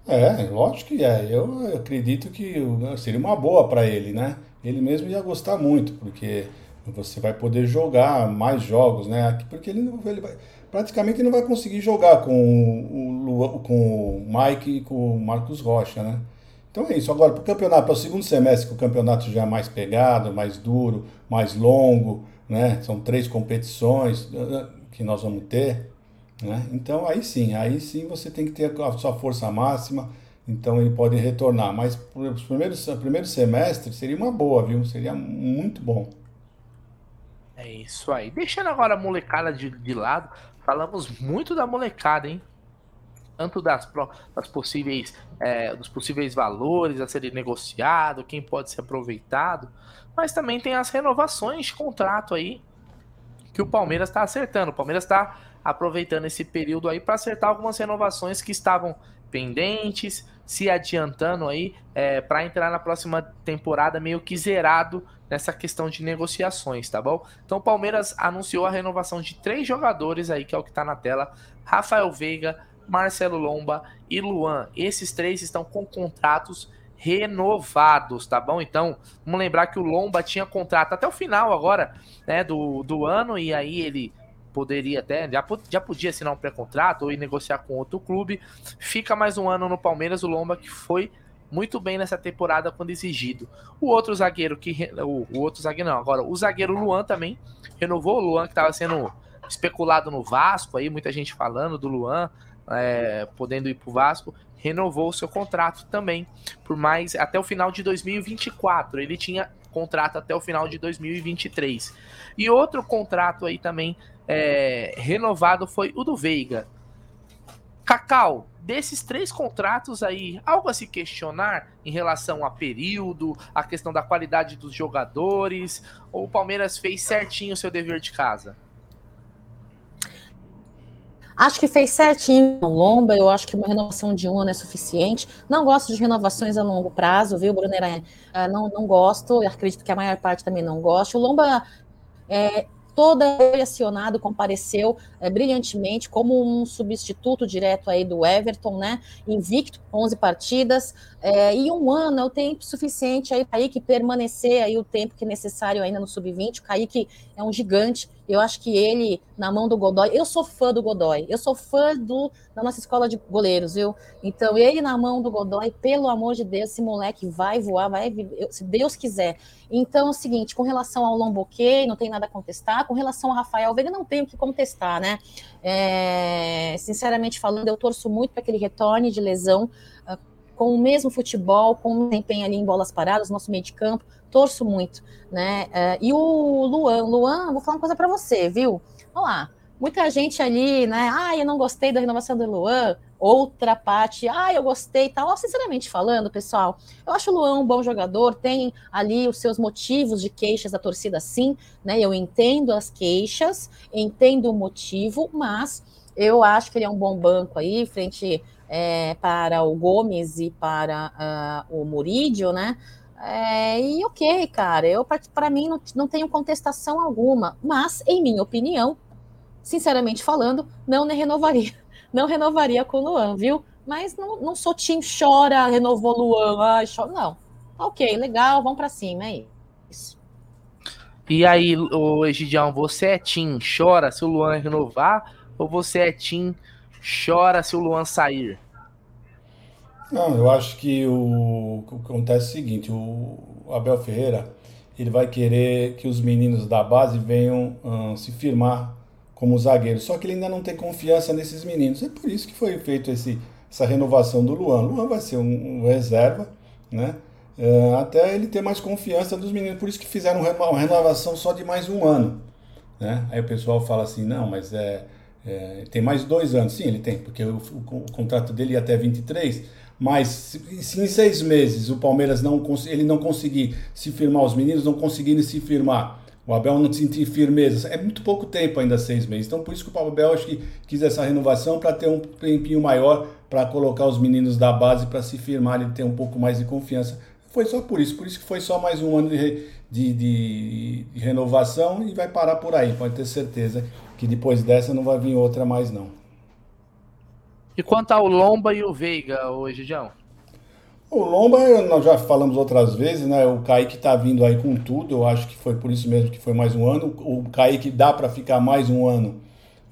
É, lógico que é. Eu acredito que seria uma boa para ele, né? Ele mesmo ia gostar muito, porque você vai poder jogar mais jogos, né? Porque ele não... Ele vai... praticamente não vai conseguir jogar com o, Luan, com o Mike e com o Marcos Rocha, né? Então é isso. Agora, para o campeonato, para o segundo semestre, que o campeonato já é mais pegado, mais duro, mais longo, né? São três competições que nós vamos ter, né? Então aí sim, aí sim você tem que ter a sua força máxima, então ele pode retornar. Mas para os primeiros, primeiro semestre seria uma boa, viu? Seria muito bom. É isso aí. Deixando agora a molecada de, de lado, falamos muito da molecada, hein? Tanto das, das possíveis, é, dos possíveis valores a serem negociados, quem pode ser aproveitado, mas também tem as renovações de contrato aí que o Palmeiras está acertando. O Palmeiras está aproveitando esse período aí para acertar algumas renovações que estavam pendentes, se adiantando aí é, para entrar na próxima temporada meio que zerado nessa questão de negociações, tá bom? Então o Palmeiras anunciou a renovação de três jogadores aí, que é o que tá na tela: Rafael Veiga, Marcelo Lomba e Luan. Esses três estão com contratos renovados, tá bom? Então, vamos lembrar que o Lomba tinha contrato até o final agora, né, do, do ano, e aí ele poderia até, já, já podia assinar um pré-contrato ou ir negociar com outro clube. Fica mais um ano no Palmeiras, o Lomba, que foi muito bem nessa temporada quando exigido. O outro zagueiro que... O, o outro zagueiro não, agora o zagueiro Luan também renovou. O Luan que estava sendo especulado no Vasco, aí muita gente falando do Luan, É, podendo ir para o Vasco, renovou o seu contrato também por mais até o final de dois mil e vinte e quatro. Ele tinha contrato até o final de dois mil e vinte e três. E outro contrato aí também é, renovado foi o do Veiga. Cacau, desses três contratos aí, algo a se questionar em relação a período, a questão da qualidade dos jogadores, ou o Palmeiras fez certinho o seu dever de casa? Acho que fez certinho o Lomba, eu acho que uma renovação de um ano é suficiente. Não gosto de renovações a longo prazo, viu, Brunera? Não, não gosto, eu acredito que a maior parte também não gosta. O Lomba é, toda foi acionado, compareceu é, brilhantemente como um substituto direto aí do Everton, né? Invicto, onze partidas, é, e um ano é o tempo suficiente aí para Kaique permanecer aí o tempo que é necessário ainda no sub vinte. O Kaique é um gigante. Eu acho que ele, na mão do Godoy... Eu sou fã do Godoy. Eu sou fã do, da nossa escola de goleiros, viu? Então, ele na mão do Godoy, pelo amor de Deus, esse moleque vai voar, vai, se Deus quiser. Então, é o seguinte, com relação ao Lomboquê, não tem nada a contestar. Com relação ao Rafael Veiga, não tem o que contestar, né? É, sinceramente falando, eu torço muito para que ele retorne de lesão, com o mesmo futebol, com o desempenho ali em bolas paradas, nosso meio de campo. Torço muito, né? E o Luan, Luan, vou falar uma coisa para você, viu? Vamos lá, muita gente ali, né? Ah, eu não gostei da renovação do Luan. Outra parte, ah, eu gostei e tal. Sinceramente falando, pessoal, eu acho o Luan um bom jogador, tem ali os seus motivos de queixas da torcida, sim, né? Eu entendo as queixas, entendo o motivo, mas eu acho que ele é um bom banco aí, frente é, para o Gomes e para uh, o Murídio, né? É, e ok, cara, eu para mim não, não tenho contestação alguma, mas, em minha opinião, sinceramente falando, não renovaria, não renovaria com o Luan, viu? Mas não, não sou time chora, renovou Luan, ai, chora, não. Ok, legal, vamos para cima, é isso. E aí, ô, Egidião, você é time chora se o Luan renovar, ou você é time chora se o Luan sair? Não, eu acho que o, o que acontece é o seguinte, o Abel Ferreira, ele vai querer que os meninos da base venham hum, se firmar como zagueiros, só que ele ainda não tem confiança nesses meninos, é por isso que foi feita essa renovação do Luan. Luan vai ser um, um reserva, né, até ele ter mais confiança dos meninos, por isso que fizeram uma renovação só de mais um ano, né? Aí o pessoal fala assim, não, mas é, é, tem mais dois anos, sim, ele tem, porque o, o, o contrato dele ia até vinte e três. Mas se em seis meses o Palmeiras não, ele não conseguir se firmar, os meninos não conseguirem se firmar, o Abel não sentir firmeza, é muito pouco tempo ainda, seis meses. Então por isso que o Abel, acho que quis essa renovação para ter um tempinho maior para colocar os meninos da base para se firmar e ter um pouco mais de confiança. Foi só por isso, por isso que foi só mais um ano de, de, de, de renovação e vai parar por aí. Pode ter certeza que depois dessa não vai vir outra mais não. E quanto ao Lomba e o Veiga hoje, João? O Lomba, nós já falamos outras vezes, né? O Kaique tá vindo aí com tudo, eu acho que foi por isso mesmo que foi mais um ano. O Kaique dá para ficar mais um ano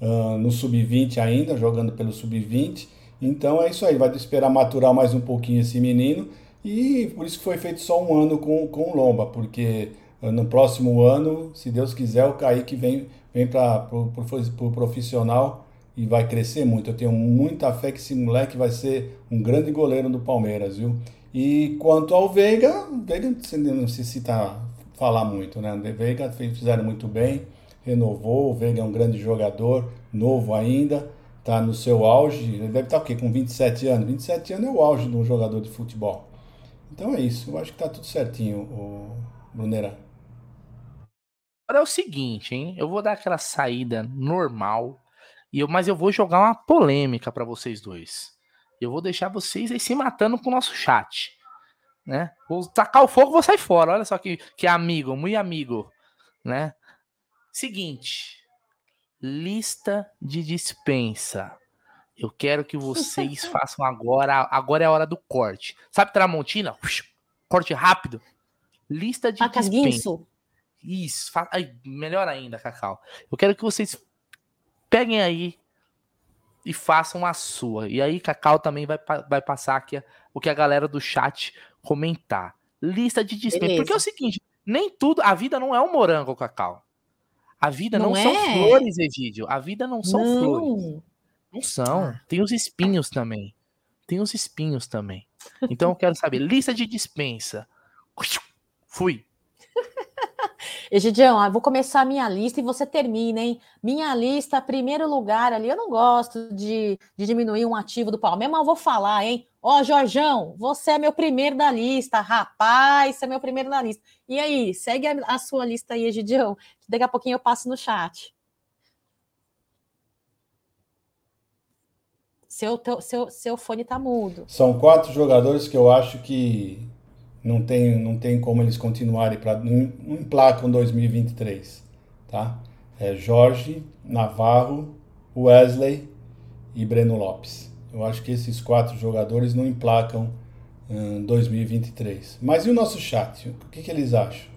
uh, no sub vinte ainda, jogando pelo sub vinte. Então é isso aí, vai esperar maturar mais um pouquinho esse menino. E por isso que foi feito só um ano com, com o Lomba, porque uh, no próximo ano, se Deus quiser, o Kaique vem, vem para pro, pro, pro profissional e vai crescer muito. Eu tenho muita fé que esse moleque vai ser um grande goleiro do Palmeiras, viu? E quanto ao Veiga, o Veiga não necessita falar muito, né? O Veiga fizeram muito bem, renovou, o Veiga é um grande jogador, novo ainda, tá no seu auge, ele deve estar o quê? Com vinte e sete anos? vinte e sete anos é o auge de um jogador de futebol. Então é isso, eu acho que tá tudo certinho, o Brunera. Agora é o seguinte, hein? Eu vou dar aquela saída normal, E eu, mas eu vou jogar uma polêmica para vocês dois. Eu vou deixar vocês aí se matando com o nosso chat, né? Vou tacar o fogo, vou sair fora. Olha só que, que amigo, muito amigo, né? Seguinte, lista de dispensa. Eu quero que vocês façam agora. Agora é a hora do corte. Sabe Tramontina? Corte rápido. Lista de Acaguinço. Dispensa. Isso. Fa... Ai, melhor ainda, Cacau. Eu quero que vocês peguem aí e façam a sua. E aí, Cacau também vai, vai passar aqui o que a galera do chat comentar. Lista de dispensa. Beleza. Porque é o seguinte, nem tudo... A vida não é um morango, Cacau. A vida não, não é. São flores, Egídio. A vida não são não. flores. Não são. Tem os espinhos também. Tem os espinhos também. Então eu quero saber. Lista de dispensa. Fui. Egidião, eu vou começar a minha lista e você termina, hein? Minha lista, primeiro lugar ali. Eu não gosto de, de diminuir um ativo do Palmeiras, mas eu vou falar, hein? Ó, oh, Jorjão, você é meu primeiro da lista. Rapaz, você é meu primeiro da lista. E aí, segue a, a sua lista aí, Egidião, que daqui a pouquinho eu passo no chat. Seu, teu, seu, seu fone tá mudo. São quatro jogadores que eu acho que não tem, não tem como eles continuarem, pra, não, não emplacam dois mil e vinte e três, tá? É Jorge, Navarro, Wesley e Breno Lopes. Eu acho que esses quatro jogadores não emplacam hum, dois mil e vinte e três. Mas e o nosso chat? O que, que eles acham?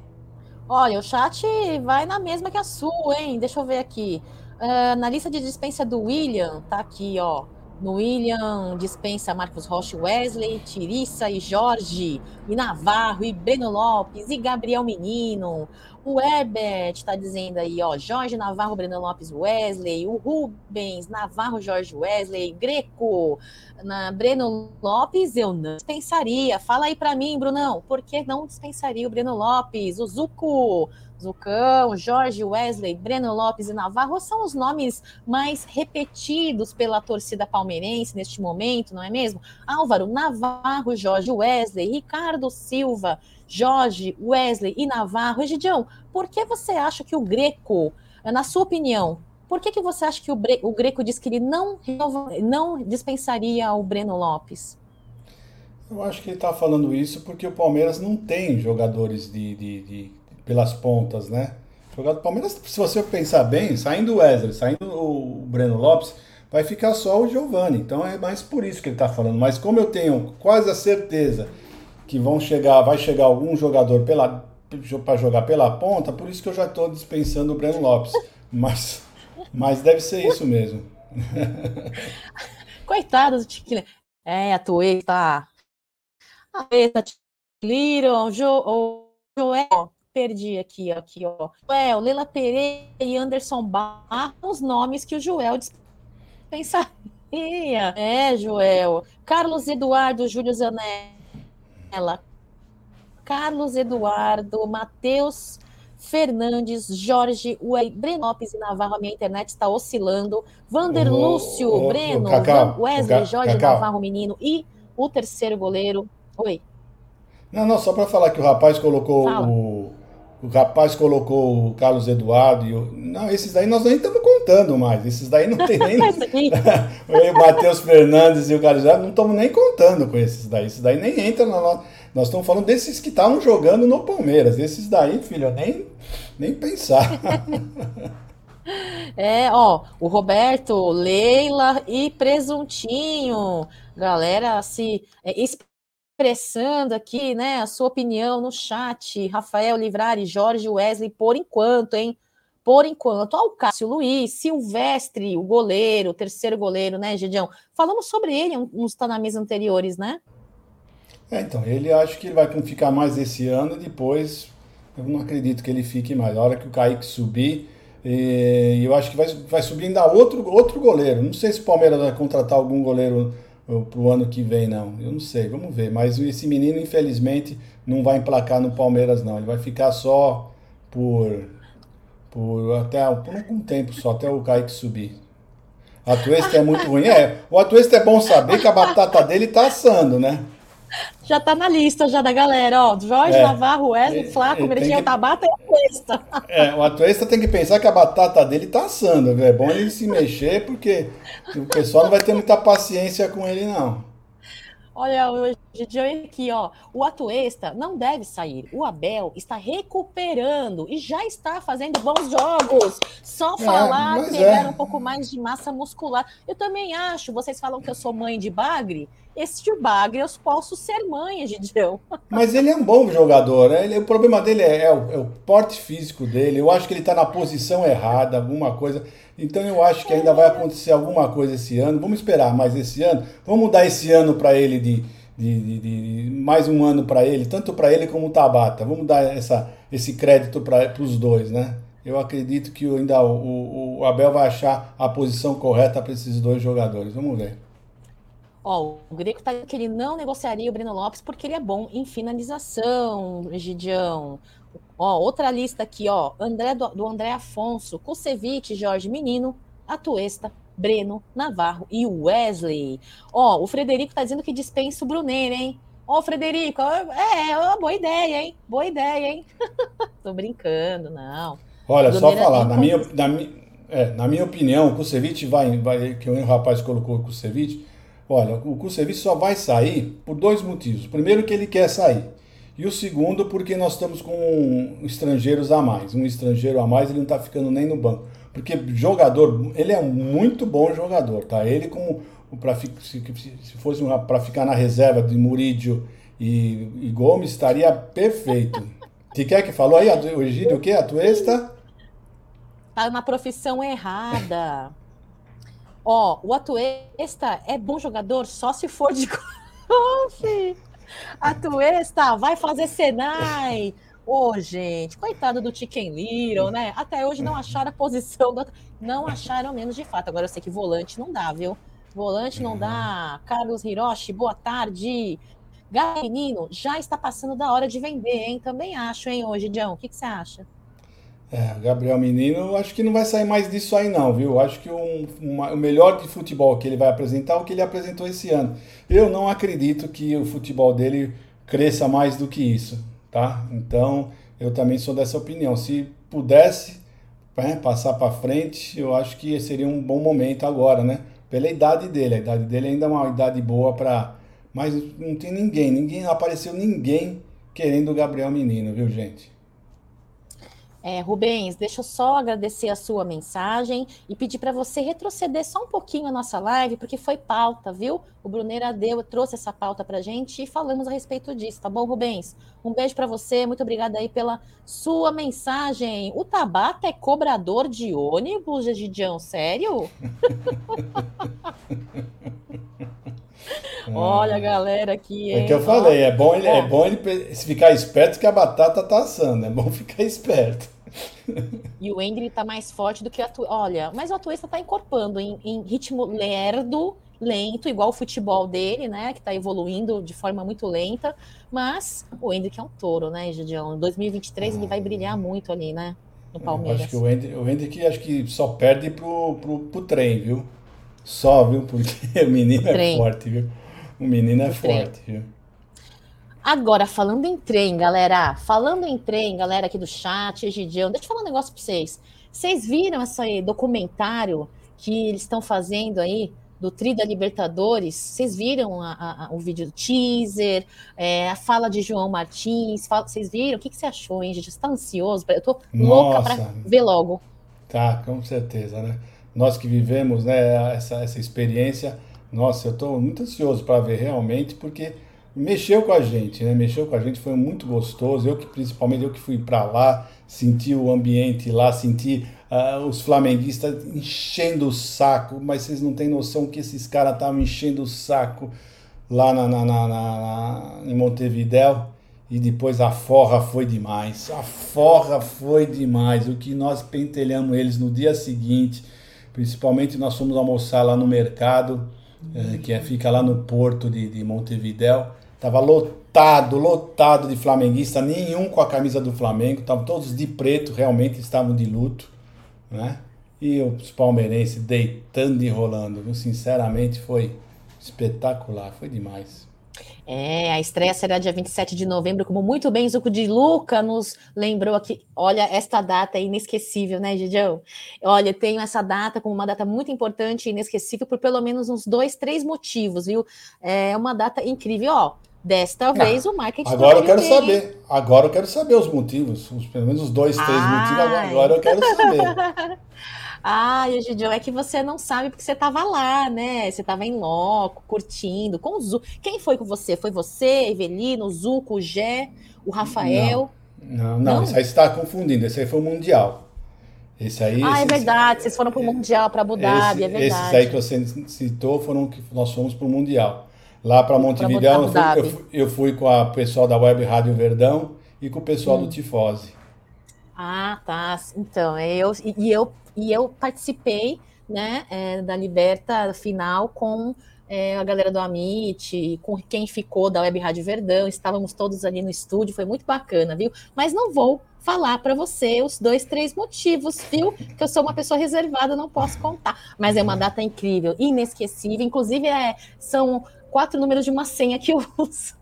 Olha, o chat vai na mesma que a sua, hein? Deixa eu ver aqui. Uh, na lista de dispensa do William, tá aqui, ó. No William, dispensa Marcos Rocha, Wesley, Tirissa e Jorge, e Navarro, e Breno Lopes, e Gabriel Menino. O Herbert está dizendo aí, ó, Jorge, Navarro, Breno Lopes, Wesley. O Rubens, Navarro, Jorge, Wesley. Greco, na Breno Lopes, eu não dispensaria. Fala aí para mim, Brunão, por que não dispensaria o Breno Lopes? O Zuco... Zucão, Jorge, Wesley, Breno Lopes e Navarro são os nomes mais repetidos pela torcida palmeirense neste momento, não é mesmo? Álvaro, Navarro, Jorge, Wesley, Ricardo Silva, Jorge, Wesley e Navarro. Egidião, por que você acha que o Greco, na sua opinião, por que, que você acha que o, Bre- o Greco disse que ele não, não dispensaria o Breno Lopes? Eu acho que ele está falando isso porque o Palmeiras não tem jogadores de... de, de... pelas pontas, né? O jogador do Palmeiras, se você pensar bem, saindo o Wesley, saindo o Breno Lopes, vai ficar só o Giovani. Então é mais por isso que ele está falando. Mas como eu tenho quase a certeza que vão chegar, vai chegar algum jogador para jogar pela ponta, por isso que eu já estou dispensando o Breno Lopes. Mas, mas deve ser isso mesmo. Coitado do Tiquinho. É, a Atuesta. A Atuesta, Tiquinho, o Joel... Perdi aqui, aqui, ó. Joel, Leila Pereira e Anderson Barros, os nomes que o Joel dispensaria. É, Joel. Carlos Eduardo, Júlio Zanella. Carlos Eduardo, Matheus Fernandes, Jorge, Ué, Breno Lopes e Navarro. A minha internet está oscilando. Vander o, Lúcio, o, Breno, o Cacau, Wesley, o Jorge, Cacau. Navarro, menino. E o terceiro goleiro. Oi. Não, não, só para falar que o rapaz colocou... Fala. o O rapaz colocou o Carlos Eduardo e o... Não, esses daí nós nem estamos contando mais. Esses daí não tem nem... O Matheus Fernandes e o Carlos Eduardo não estamos nem contando com esses daí. Esses daí nem entram na nossa... Nós estamos falando desses que estavam jogando no Palmeiras. Esses daí, filho, nem, nem pensar. É, ó, o Roberto, Leila e Presuntinho. Galera, se... É, exp... expressando aqui, né, a sua opinião no chat. Rafael Livrari, Jorge, Wesley, por enquanto, hein? Por enquanto. Ó, o Cássio Luiz, Silvestre, o goleiro, o terceiro goleiro, né, Gidião? Falamos sobre ele nos Tá Na Mesa anteriores, né? É, então, ele acho que ele vai ficar mais esse ano, depois eu não acredito que ele fique mais. A hora que o Kaique subir, e eu acho que vai, vai subir ainda outro, outro goleiro. Não sei se o Palmeiras vai contratar algum goleiro para o ano que vem, não. Eu não sei, vamos ver. Mas esse menino, infelizmente, não vai emplacar no Palmeiras, não. Ele vai ficar só por, por, até, por algum tempo só, até o Kaique subir. A Atuesta é muito ruim. É, o Atuesta é bom saber que a batata dele tá assando, né? Já tá na lista já da galera, ó. Jorge, é, Navarro, Wesley, Flaco, Mertinho, Tabata e Atuesta. É, o Atuesta tem que pensar que a batata dele tá assando, viu? É bom ele se mexer, porque o pessoal não vai ter muita paciência com ele, não. Olha, hoje em dia aqui, ó, o Atuesta não deve sair. O Abel está recuperando e já está fazendo bons jogos. Só falar, é, pegar é. um pouco mais de massa muscular. Eu também acho, vocês falam que eu sou mãe de bagre. Este bagre, eu posso ser mãe, Gideão. Mas ele é um bom jogador. Ele, o problema dele é, é, o, é o porte físico dele. Eu acho que ele está na posição errada, alguma coisa. Então eu acho que ainda vai acontecer alguma coisa esse ano. Vamos esperar mais esse ano. Vamos dar esse ano para ele de, de, de, de... mais um ano para ele, tanto para ele como o Tabata. Vamos dar essa, esse crédito para os dois, né? Eu acredito que ainda o, o, o Abel vai achar a posição correta para esses dois jogadores. Vamos ver. Ó, o Greco tá que ele não negociaria o Breno Lopes porque ele é bom em finalização, Gideão. Ó, outra lista aqui, ó, André do, do André Afonso, Kuscevic, Jorge Menino, Atuesta, Breno, Navarro e Wesley. Ó, o Frederico tá dizendo que dispensa o Bruneiro, hein? Ó, Frederico, é, ó, boa ideia, hein? Boa ideia, hein? Tô brincando, não. Olha, só falar, na minha, na, é, na minha opinião, o Kuscevic vai, vai, que o rapaz colocou o Kuscevic. Olha, o Kuscevic só vai sair por dois motivos. Primeiro, que ele quer sair. E o segundo, porque nós estamos com estrangeiros a mais. Um estrangeiro a mais, ele não está ficando nem no banco. Porque jogador, ele é um muito bom jogador, tá? Ele, como pra, se fosse para ficar na reserva de Murídio e, e Gomes, estaria perfeito. Você quer que falou aí, o Egídio, o quê? A Atuesta? Tá na profissão errada. Ó, oh, o Atuesta é bom jogador só se for de golfe. Atuesta vai fazer Senai. Ô, oh, gente, coitado do Chicken Little, né? Até hoje não acharam a posição. Do... Não acharam menos de fato. Agora eu sei que volante não dá, viu? Volante não dá. Carlos Hiroshi, boa tarde. Gabriel Menino, já está passando da hora de vender, hein? Também acho, hein, hoje, John? O que, que você acha? É, Gabriel Menino, eu acho que não vai sair mais disso aí não, viu? Eu acho que um, uma, o melhor de futebol que ele vai apresentar é o que ele apresentou esse ano. Eu não acredito que o futebol dele cresça mais do que isso, tá? Então, eu também sou dessa opinião. Se pudesse, né, passar para frente, eu acho que seria um bom momento agora, né? Pela idade dele, a idade dele ainda é uma idade boa para... Mas não tem ninguém, ninguém apareceu ninguém querendo o Gabriel Menino, viu, gente? É, Rubens, deixa eu só agradecer a sua mensagem e pedir para você retroceder só um pouquinho a nossa live, porque foi pauta, viu? O Bruneira deu, trouxe essa pauta para a gente e falamos a respeito disso, tá bom, Rubens? Um beijo para você, muito obrigada aí pela sua mensagem. O Tabata é cobrador de ônibus, Gidião, sério? Olha, galera, aqui... Hein? É que eu falei, é bom, ele, é bom ele ficar esperto que a batata tá assando, é bom ficar esperto. E o Endrick tá mais forte do que a Atuesta. Olha, mas o Atuesta tá encorpando em, em ritmo lerdo, lento, igual o futebol dele, né, que tá evoluindo de forma muito lenta, mas o Endrick é um touro, né, Gideão? Em dois mil e vinte e três hum. ele vai brilhar muito ali, né, no Palmeiras. Eu acho que o Endrick, o Endrick acho que só perde pro, pro, pro trem, viu? Só, viu? Porque o menino o é forte, viu? O menino é o forte, viu? Agora, falando em trem, galera, falando em trem, galera aqui do chat, Gideão, deixa eu falar um negócio pra vocês. Vocês viram esse documentário que eles estão fazendo aí do Tri da Libertadores? Vocês viram a, a, o vídeo do teaser, é, a fala de João Martins? Fala, vocês viram? O que, que você achou, hein, gente? Você tá ansioso? Eu tô louca Nossa. pra ver logo. Tá, com certeza, né? Nós que vivemos, né, essa, essa experiência, nossa, eu estou muito ansioso para ver realmente, porque mexeu com a gente, né? Mexeu com a gente, foi muito gostoso. Eu que, principalmente eu que fui para lá, senti o ambiente lá, senti uh, os flamenguistas enchendo o saco, mas vocês não têm noção que esses caras estavam enchendo o saco lá na, na, na, na, na, em Montevidéu. E depois a forra foi demais, a forra foi demais. O que nós pentelhamos eles no dia seguinte... Principalmente nós fomos almoçar lá no mercado, é, que é, fica lá no porto de, de Montevidéu. Estava lotado, lotado de flamenguista, nenhum com a camisa do Flamengo. Estavam todos de preto, realmente estavam de luto, né? E os palmeirenses deitando e rolando. Sinceramente foi espetacular, foi demais. É, a estreia será dia vinte e sete de novembro, como muito bem Zuco de Luca nos lembrou aqui. Olha, esta data é inesquecível, né, Gidião? Olha, tenho essa data como uma data muito importante e inesquecível por pelo menos uns dois, três motivos, viu? É uma data incrível, ó. Desta vez ah, o marketing... Agora eu quero bem. saber. Agora eu quero saber os motivos. Os, pelo menos os dois, três Ai. motivos. Agora, agora eu quero saber. Ah, Egidio, é que você não sabe porque você estava lá, né? Você estava em loco, curtindo, com o Zuco. Quem foi com você? Foi você, Evelino, o Zuco, o Gé, o Rafael? Não, não, não, não? Isso aí você está confundindo. Esse aí foi o Mundial. Esse aí... Ah, esse, é verdade. Esse, vocês foram para o Mundial, para Abu Dhabi, esse, é verdade. Esses aí que você citou foram que nós fomos para o Mundial. Lá para Montevidéu, eu fui, eu, fui, eu fui com o pessoal da Web Rádio Verdão e com o pessoal hum. do Tifose. Ah, tá. Então, eu, e, eu, e eu participei, né, é, da Liberta final com é, a galera do Amit, com quem ficou da Web Rádio Verdão. Estávamos todos ali no estúdio, foi muito bacana, viu? Mas não vou falar para você os dois, três motivos, viu? Que eu sou uma pessoa reservada, não posso contar. Mas é uma data incrível, inesquecível. Inclusive, é, são... quatro números de uma senha que eu uso.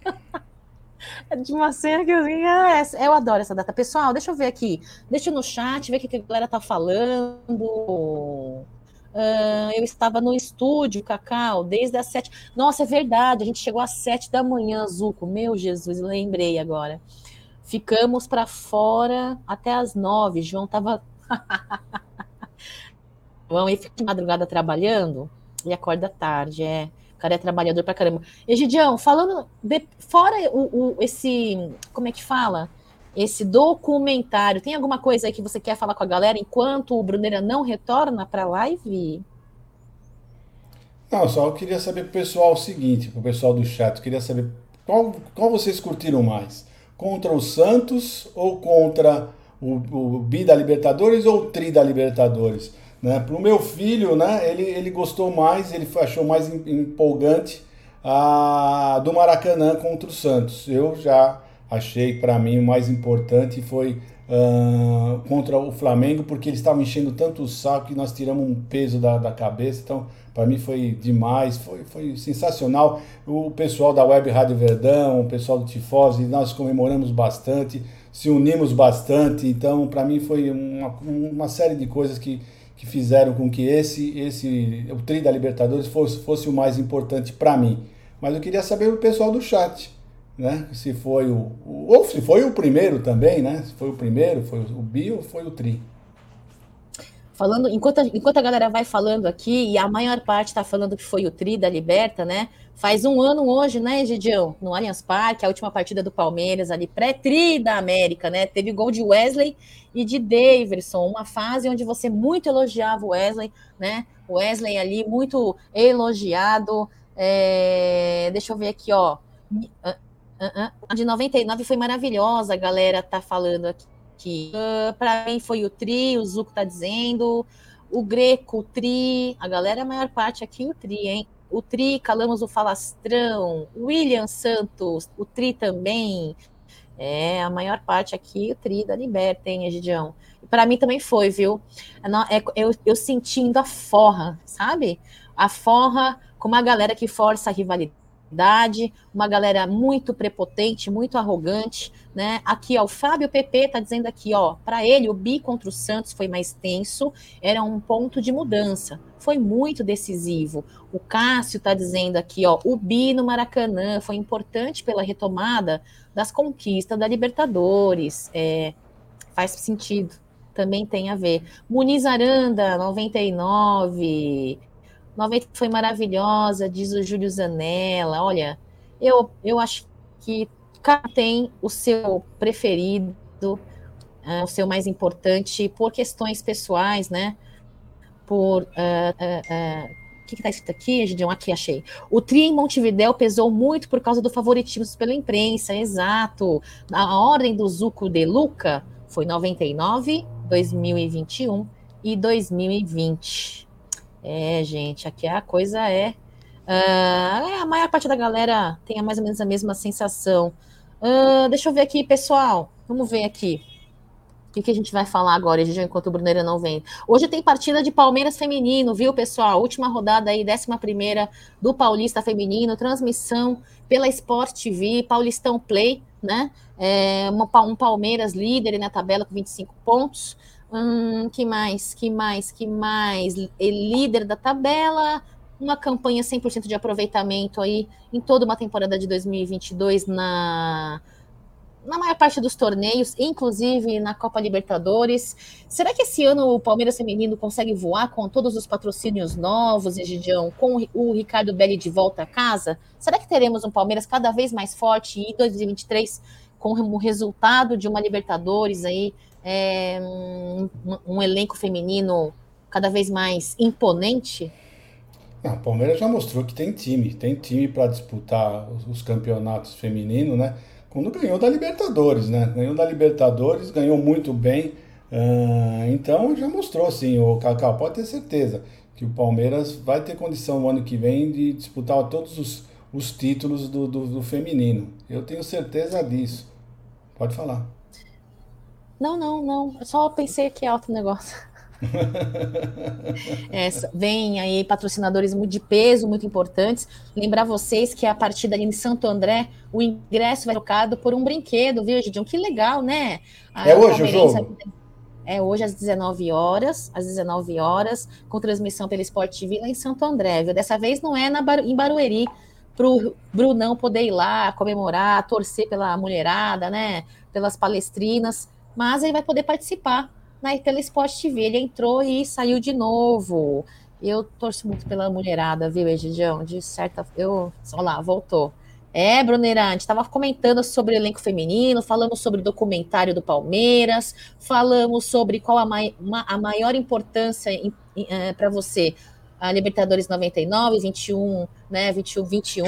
De uma senha que eu uso. Eu adoro essa data. Pessoal, deixa eu ver aqui. Deixa eu no chat, ver o que a galera tá falando. Uh, eu estava no estúdio, Cacau, desde as sete. Nossa, é verdade. A gente chegou às sete da manhã, Zuco. Meu Jesus, lembrei agora. Ficamos para fora até às nove. João tava... João, ele fica de madrugada trabalhando e acorda tarde, é... O cara é trabalhador pra caramba. Egidião, falando de, fora o, o, esse, como é que fala? Esse documentário, tem alguma coisa aí que você quer falar com a galera enquanto o Bruneira não retorna pra live? Não, só eu queria saber pro pessoal o seguinte, pro pessoal do chat, eu queria saber qual, qual vocês curtiram mais? Contra o Santos ou contra o, o Bi da Libertadores ou o Tri da Libertadores? Né? Para o meu filho, né? ele, ele gostou mais, ele achou mais empolgante a, do Maracanã contra o Santos. Eu já achei, para mim, o mais importante foi uh, contra o Flamengo, porque eles estavam enchendo tanto o saco que nós tiramos um peso da, da cabeça. Então, para mim foi demais, foi, foi sensacional. O pessoal da Web Rádio Verdão, o pessoal do Tifose, nós comemoramos bastante, se unimos bastante. Então, para mim foi uma, uma série de coisas que que fizeram com que esse, esse, o Tri da Libertadores fosse, fosse o mais importante para mim. Mas eu queria saber o pessoal do chat, né? Se foi o, o, ou se foi o primeiro também, né? Se foi o primeiro, foi o Bi ou foi o Tri. Falando, enquanto, enquanto a galera vai falando aqui, e a maior parte está falando que foi o Tri da Liberta, né? Faz um ano hoje, né, Egidião? No Allianz Parque, a última partida do Palmeiras ali, pré-Tri da América, né? Teve gol de Wesley e de Daverson, uma fase onde você muito elogiava o Wesley, né? O Wesley ali, muito elogiado. É... Deixa eu ver aqui, ó. A de noventa e nove foi maravilhosa, a galera tá falando aqui. Uh, para mim foi o Tri, o Zuco tá dizendo, o Greco, o Tri, a galera, a maior parte aqui o Tri, hein? O Tri, calamos o falastrão, William Santos, o Tri também, é, a maior parte aqui o Tri da Liberta, hein, Egidião? Para mim também foi, viu? Eu, eu sentindo a forra, sabe? A forra com uma galera que força a rivalidade, uma galera muito prepotente, muito arrogante, né? Aqui, ó, o Fábio P P tá dizendo aqui, ó, para ele o Bi contra o Santos foi mais tenso, era um ponto de mudança, foi muito decisivo. O Cássio tá dizendo aqui, ó, o Bi no Maracanã foi importante pela retomada das conquistas da Libertadores, é, faz sentido, também tem a ver. Muniz Aranda, noventa e nove... noventa foi maravilhosa, diz o Júlio Zanella. Olha, eu, eu acho que cada um tem o seu preferido, uh, o seu mais importante, por questões pessoais, né? Por... O uh, uh, uh, que está escrito aqui, Egidião? Aqui, achei. O Tri em Montevidéu pesou muito por causa do favoritismo pela imprensa, exato. A ordem do Zuco de Luca foi noventa e nove, dois mil e vinte e um e dois mil e vinte. É, gente, aqui a coisa é... Uh, a maior parte da galera tem mais ou menos a mesma sensação. Uh, deixa eu ver aqui, pessoal. Vamos ver aqui. que, que a gente vai falar agora, Egídio, enquanto o Bruneira não vem? Hoje tem partida de Palmeiras feminino, viu, pessoal? Última rodada aí, décima primeira do Paulista feminino, transmissão pela Sport T V, Paulistão Play, né? É, um Palmeiras líder na tabela com vinte e cinco pontos. Hum, que mais, que mais, que mais? É líder da tabela... Uma campanha cem por cento de aproveitamento aí em toda uma temporada de dois mil e vinte e dois na, na maior parte dos torneios, inclusive na Copa Libertadores. Será que esse ano o Palmeiras Feminino consegue voar com todos os patrocínios novos, Egidião, com o Ricardo Belli de volta a casa? Será que teremos um Palmeiras cada vez mais forte em dois mil e vinte e três com o resultado de uma Libertadores aí, é, um, um elenco feminino cada vez mais imponente? O Palmeiras já mostrou que tem time, tem time para disputar os campeonatos femininos, né? Quando ganhou da Libertadores, né? Ganhou da Libertadores, ganhou muito bem. Uh, então já mostrou, assim, o Cacau, pode ter certeza que o Palmeiras vai ter condição no ano que vem de disputar todos os, os títulos do, do, do feminino. Eu tenho certeza disso. Pode falar. Não, não, não. Eu só pensei que é alto o negócio. É, vem aí patrocinadores muito de peso, muito importantes. Lembrar vocês que a partida ali em Santo André, o ingresso vai ser trocado por um brinquedo, viu, Gidião? Que legal, né? A é hoje o jogo? É hoje às dezenove horas, às dezenove horas, com transmissão pela Sport T V lá em Santo André, viu? Dessa vez não é na Bar... em Barueri, pro Brunão poder ir lá comemorar, torcer pela mulherada, né? Pelas palestrinas, mas ele vai poder participar na, pela Sport T V, ele entrou e saiu de novo. Eu torço muito pela mulherada, viu, Egidião? De certa... Eu... Olha lá, voltou. É, Bruneira, a gente estava comentando sobre o elenco feminino, falamos sobre o documentário do Palmeiras, falamos sobre qual a, mai... uma, a maior importância em, em, é, para você, a Libertadores noventa e nove, vinte e um, né, vinte e um, vinte e um.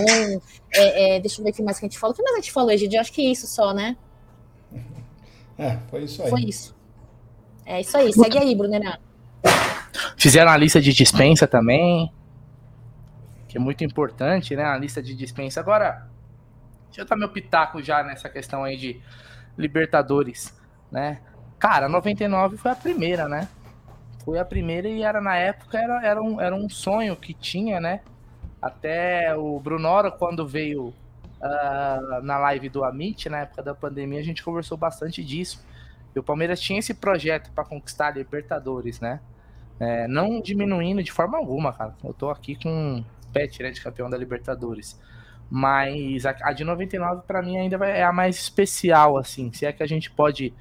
É, é, deixa eu ver o que mais que a gente falou. O que mais a gente falou, Egidião? Acho que é isso só, né? É, foi isso aí. Foi isso. É isso aí, segue aí, Brunerá. Fizeram a lista de dispensa também, que é muito importante, né? A lista de dispensa. Agora, deixa eu dar meu pitaco já nessa questão aí de Libertadores, né? Cara, noventa e nove foi a primeira, né? Foi a primeira e era na época, era, era, um, era um sonho que tinha, né? Até o Brunoro, quando veio uh, na live do Amit, na época da pandemia, a gente conversou bastante disso. E o Palmeiras tinha esse projeto para conquistar a Libertadores, né? É, não diminuindo de forma alguma, cara. Eu tô aqui com um pet, né, de campeão da Libertadores. Mas a, a de noventa e nove, para mim, ainda vai, é a mais especial, assim. Se é que a gente pode...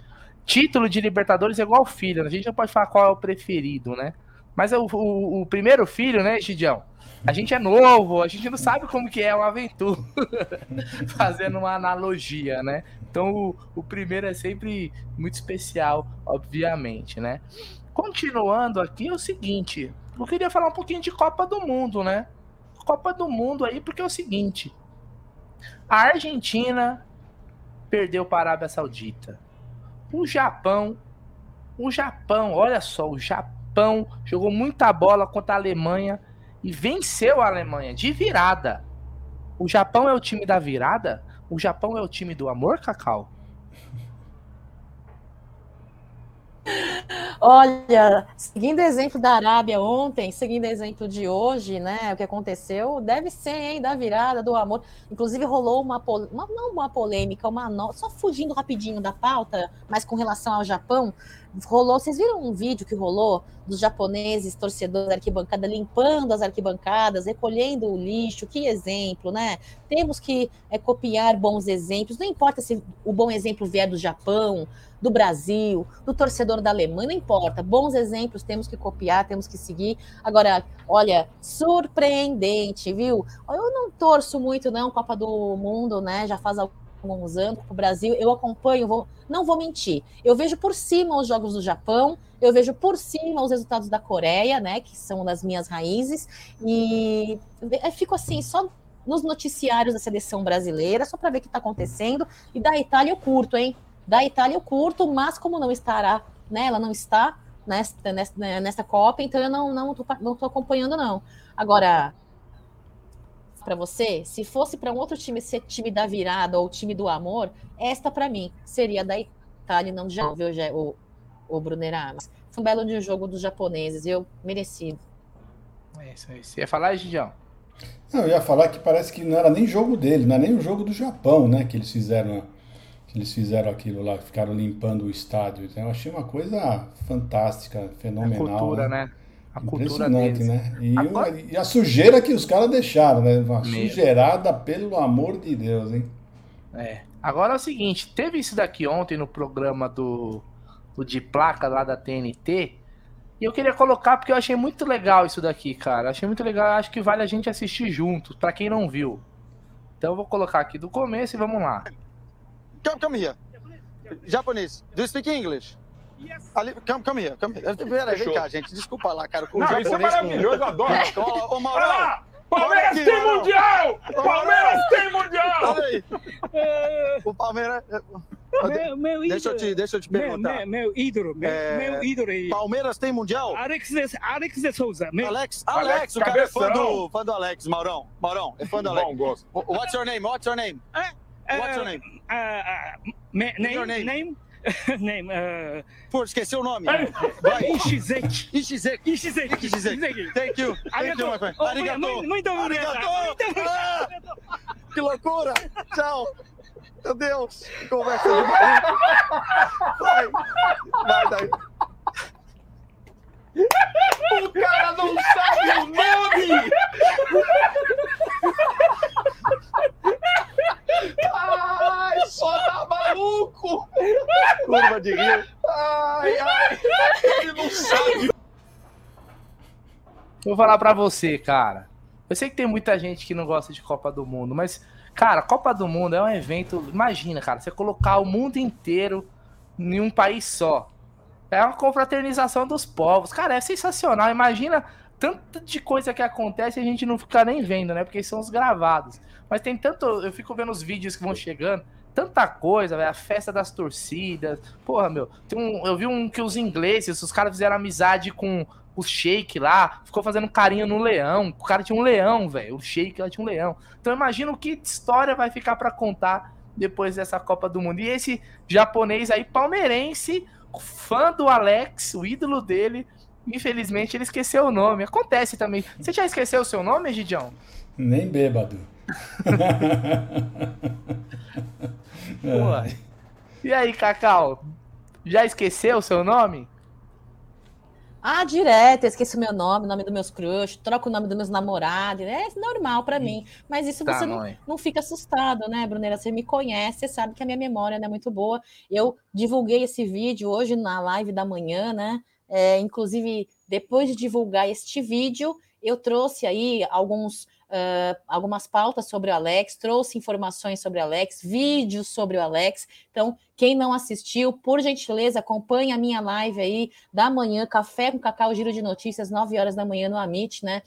Título de Libertadores é igual filho, né? A gente não pode falar qual é o preferido, né? Mas é o, o, o primeiro filho, né, Gidião? A gente é novo, a gente não sabe como que é uma aventura, fazendo uma analogia, né? Então o, o primeiro é sempre muito especial, obviamente, né? Continuando aqui é o seguinte, eu queria falar um pouquinho de Copa do Mundo, né? Copa do Mundo aí, porque é o seguinte, a Argentina perdeu para a Arábia Saudita. O Japão, o Japão, olha só, o Japão jogou muita bola contra a Alemanha, e venceu a Alemanha de virada. O Japão é o time da virada? O Japão é o time do amor, Cacau? Olha, seguindo o exemplo da Arábia ontem, seguindo o exemplo de hoje, né, o que aconteceu, deve ser, hein, da virada, do amor. Inclusive rolou uma, pol- uma, não uma polêmica, uma no... só fugindo rapidinho da pauta, mas com relação ao Japão, rolou, vocês viram um vídeo que rolou dos japoneses, torcedores da arquibancada, limpando as arquibancadas, recolhendo o lixo, que exemplo, né? Temos que é, copiar bons exemplos, não importa se o bom exemplo vier do Japão, do Brasil, do torcedor da Alemanha, não importa, bons exemplos temos que copiar, temos que seguir. Agora, olha, surpreendente, viu? Eu não torço muito, não, Copa do Mundo, né, já faz alguns anos para o Brasil, eu acompanho, vou, não vou mentir, eu vejo por cima os jogos do Japão, eu vejo por cima os resultados da Coreia, né, que são das minhas raízes, e eu fico assim, só nos noticiários da seleção brasileira, só para ver o que está acontecendo, e da Itália eu curto, hein? Da Itália eu curto, mas como não estará, né, ela não está nesta, nesta, nesta Copa, então eu não, não, tô, não tô acompanhando, não. Agora, para você, se fosse para um outro time ser time da virada ou time do amor, esta para mim seria da Itália, não do Japão, viu, o Brunerá. Foi um belo de jogo dos japoneses, eu merecido. É isso aí. Você ia falar, Gigião? Não, eu ia falar que parece que não era nem jogo dele, não era nem o jogo do Japão, né, que eles fizeram, que eles fizeram aquilo lá, ficaram limpando o estádio. Então, eu achei uma coisa fantástica, fenomenal. A cultura, né? né? A cultura deles. Né? E, Agora... o, e a sujeira que os caras deixaram, né? Uma Meu. sujeirada, pelo amor de Deus, hein? É. Agora é o seguinte, teve isso daqui ontem no programa do, do De Placa lá da T N T, e eu queria colocar porque eu achei muito legal isso daqui, cara. Achei muito legal, acho que vale a gente assistir junto, pra quem não viu. Então eu vou colocar aqui do começo e vamos lá. Come, come here. Japonês. Do you speak English? Yes. Ali, come, come here. Come here. Pera, vem cá, gente. Desculpa lá, cara. Com não, o isso é maravilhoso, eu adoro. Ô, ô Mauro. Ah, Palmeiras aqui, tem Mauro. Mundial! Ô, Palmeiras Mauro. Tem Mundial! Olha aí. É... O Palmeiras... Meu, meu ídolo, deixa, eu te, deixa eu te perguntar. Meu, meu, meu ídolo, meu, é... meu ídolo aí. Palmeiras tem Mundial? Alex de, Alex de Souza. Meu. Alex, Alex, Alex, o cara é fã do, fã do Alex, Maurão. Maurão, é fã do Alex. Bom, gosto. What's your name? What's your name? É? What's your name? Uh, uh, ma- name, your name? Name? name uh... Pô, esqueci o nome. Ishizeki. Ishizeki. Ishizeki. Ishizeki. Thank you. Thank you, my friend. Arigato. Muito obrigado. Que loucura. Tchau. Meu Deus. Conversa de Vai. Vai daí. O cara não sabe o nome! Ai, só tá maluco! Curva de rio! Ai, ai! Ele não sabe! Vou falar pra você, cara. Eu sei que tem muita gente que não gosta de Copa do Mundo, mas, cara, Copa do Mundo é um evento. Imagina, cara, você colocar o mundo inteiro em um país só. É uma confraternização dos povos. Cara, é sensacional. Imagina tanto de coisa que acontece e a gente não fica nem vendo, né? Porque são os gravados. Mas tem tanto... Eu fico vendo os vídeos que vão chegando. Tanta coisa, velho. A festa das torcidas. Porra, meu. Tem um, eu vi um que os ingleses, os caras fizeram amizade com o Sheik lá. Ficou fazendo carinho no leão. O cara tinha um leão, velho. O Sheik lá tinha um leão. Então imagina que história vai ficar pra contar depois dessa Copa do Mundo. E esse japonês aí, palmeirense... fã do Alex, o ídolo dele, infelizmente ele esqueceu o nome. Acontece também. Você já esqueceu o seu nome, Gidião? Nem bêbado. Pô. E aí, Cacau? Já esqueceu o seu nome? Ah, direto, eu esqueço o meu nome, o nome dos meus crush, troco o nome dos meus namorados, é normal pra mim, mas isso tá, você não, não fica assustado, né, Brunera? Você me conhece, você sabe que a minha memória não é muito boa. Eu divulguei esse vídeo hoje na live da manhã, né, é, inclusive depois de divulgar este vídeo, eu trouxe aí alguns... Uh, algumas pautas sobre o Alex, trouxe informações sobre o Alex, vídeos sobre o Alex. Então, quem não assistiu, por gentileza, acompanha a minha live aí da manhã, Café com Cacau, Giro de Notícias, nove horas da manhã no Amit, né?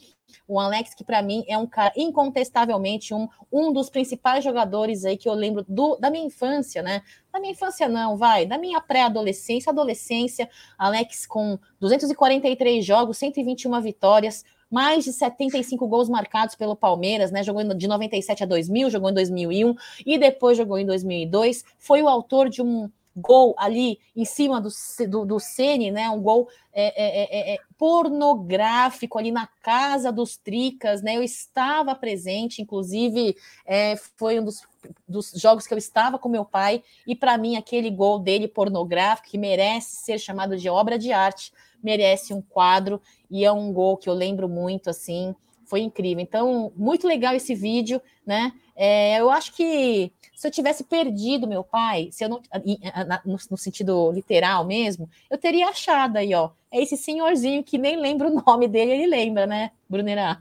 O Alex, que para mim é um cara incontestavelmente um, um dos principais jogadores aí que eu lembro do, da minha infância, né? Da minha infância não, vai, da minha pré-adolescência, adolescência, Alex com duzentos e quarenta e três jogos, cento e vinte e uma vitórias, mais de setenta e cinco gols marcados pelo Palmeiras, né? Jogou de noventa e sete a dois mil, jogou em dois mil e um e depois jogou em dois mil e dois. Foi o autor de um gol ali em cima do, do, do Ceni, né? Um gol é, é, é, é, pornográfico ali na casa dos Tricas, né? Eu estava presente, inclusive é, foi um dos, dos jogos que eu estava com meu pai e para mim aquele gol dele pornográfico que merece ser chamado de obra de arte, merece um quadro, e é um gol que eu lembro muito, assim, foi incrível. Então, muito legal esse vídeo, né? É, eu acho que se eu tivesse perdido meu pai, se eu não, no sentido literal mesmo, eu teria achado aí, ó, é esse senhorzinho que nem lembra o nome dele, ele lembra, né, Brunerá?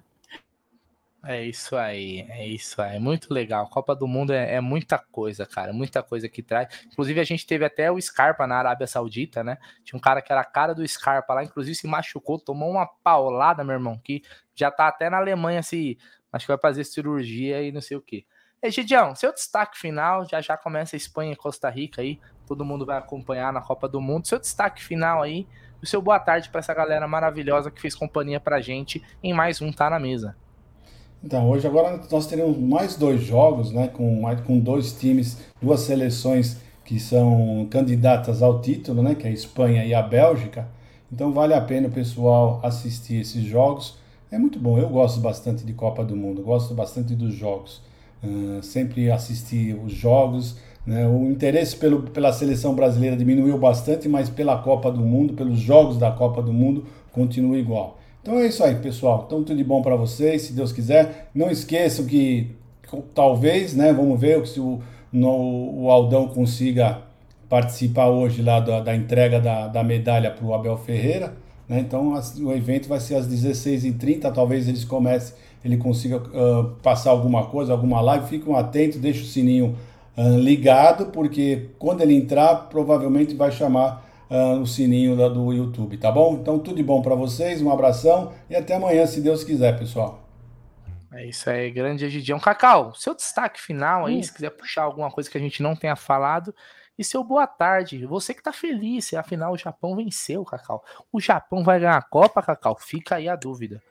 É isso aí, é isso aí, muito legal. Copa do Mundo é, é muita coisa, cara, muita coisa que traz. Inclusive a gente teve até o Scarpa na Arábia Saudita, né? Tinha um cara que era a cara do Scarpa lá, inclusive se machucou, tomou uma paulada, meu irmão, que já tá até na Alemanha, assim, acho que vai fazer cirurgia e não sei o quê. E Gidião, seu destaque final, já já começa a Espanha e Costa Rica aí, todo mundo vai acompanhar na Copa do Mundo. Seu destaque final aí, o seu boa tarde pra essa galera maravilhosa que fez companhia pra gente em mais um Tá Na Mesa. Então, hoje agora nós teremos mais dois jogos, né, com, mais, com dois times, duas seleções que são candidatas ao título, né, que é a Espanha e a Bélgica. Então vale a pena o pessoal assistir esses jogos. É muito bom, eu gosto bastante de Copa do Mundo, gosto bastante dos jogos. Uh, sempre assisti os jogos, né? O interesse pelo, pela seleção brasileira diminuiu bastante, mas pela Copa do Mundo, pelos jogos da Copa do Mundo, continua igual. Então é isso aí, pessoal. Então tudo de bom para vocês, se Deus quiser. Não esqueçam que talvez, né, vamos ver se o, no, o Aldão consiga participar hoje lá da, da entrega da, da medalha para o Abel Ferreira, né? Então as, o evento vai ser às dezesseis e trinta, talvez eles comecem, ele consiga uh, passar alguma coisa, alguma live. Fiquem atentos, deixa o sininho uh, ligado, porque quando ele entrar, provavelmente vai chamar uh, o sininho da, do YouTube, tá bom? Então tudo de bom para vocês, um abração e até amanhã, se Deus quiser, pessoal. É isso aí, grande Egidião. Cacau, seu destaque final aí, hum. se quiser puxar alguma coisa que a gente não tenha falado. E seu boa tarde, você que tá feliz, afinal o Japão venceu, Cacau. O Japão vai ganhar a Copa, Cacau? Fica aí a dúvida.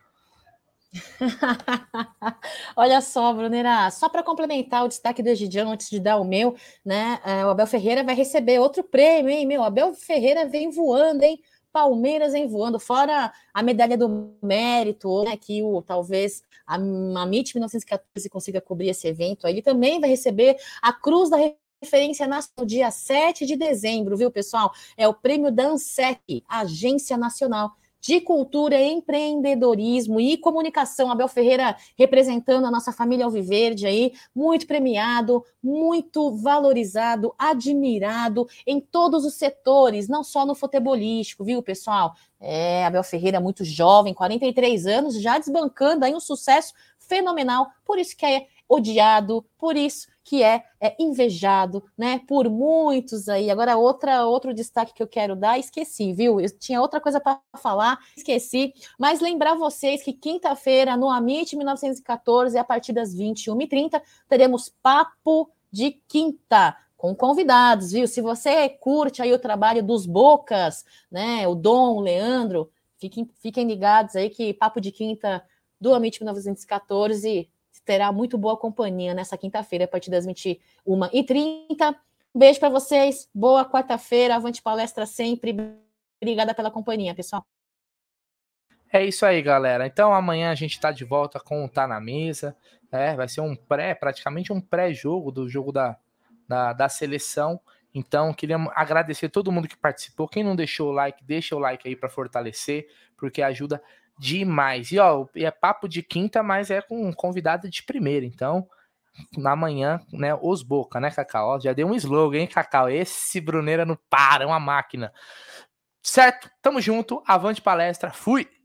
Olha só, Brunera, só para complementar o destaque do Egidião antes de dar o meu, né? O Abel Ferreira vai receber outro prêmio, hein, meu? O Abel Ferreira vem voando, hein? Palmeiras vem voando, fora a medalha do mérito, né, que o, talvez a, a M I T mil novecentos e catorze consiga cobrir esse evento. Ele também vai receber a Cruz da Referência Nacional, dia sete de dezembro, viu, pessoal? É o prêmio da ANSEC, Agência Nacional de Cultura, Empreendedorismo e Comunicação. Abel Ferreira representando a nossa família alviverde aí, muito premiado, muito valorizado, admirado em todos os setores, não só no futebolístico, viu, pessoal? É, Abel Ferreira muito jovem, quarenta e três anos, já desbancando aí um sucesso fenomenal, por isso que é odiado, por isso que é, é invejado, né, por muitos aí. Agora, outra, outro destaque que eu quero dar, esqueci, viu? Eu tinha outra coisa para falar, esqueci, mas lembrar vocês que quinta-feira, no Amit mil novecentos e catorze, a partir das vinte e uma e trinta, teremos Papo de Quinta, com convidados, viu? Se você curte aí o trabalho dos Bocas, né, o Dom, o Leandro, fiquem, fiquem ligados aí que Papo de Quinta do Amit mil novecentos e catorze terá muito boa companhia nessa quinta-feira, a partir das vinte e uma e trinta. Um beijo para vocês, boa quarta-feira, avante palestra sempre. Obrigada pela companhia, pessoal. É isso aí, galera. Então, amanhã a gente está de volta com o Tá Na Mesa. Né? Vai ser um pré, praticamente um pré-jogo do jogo da, da, da seleção. Então, queria agradecer a todo mundo que participou. Quem não deixou o like, deixa o like aí para fortalecer, porque ajuda demais. E ó, é Papo de Quinta, mas é com convidado de primeira. Então, na manhã, né, os Boca, né, Cacau? Ó, já deu um slogan, hein, Cacau? Esse Bruneira não para, é uma máquina. Certo? Tamo junto, avante palestra, fui!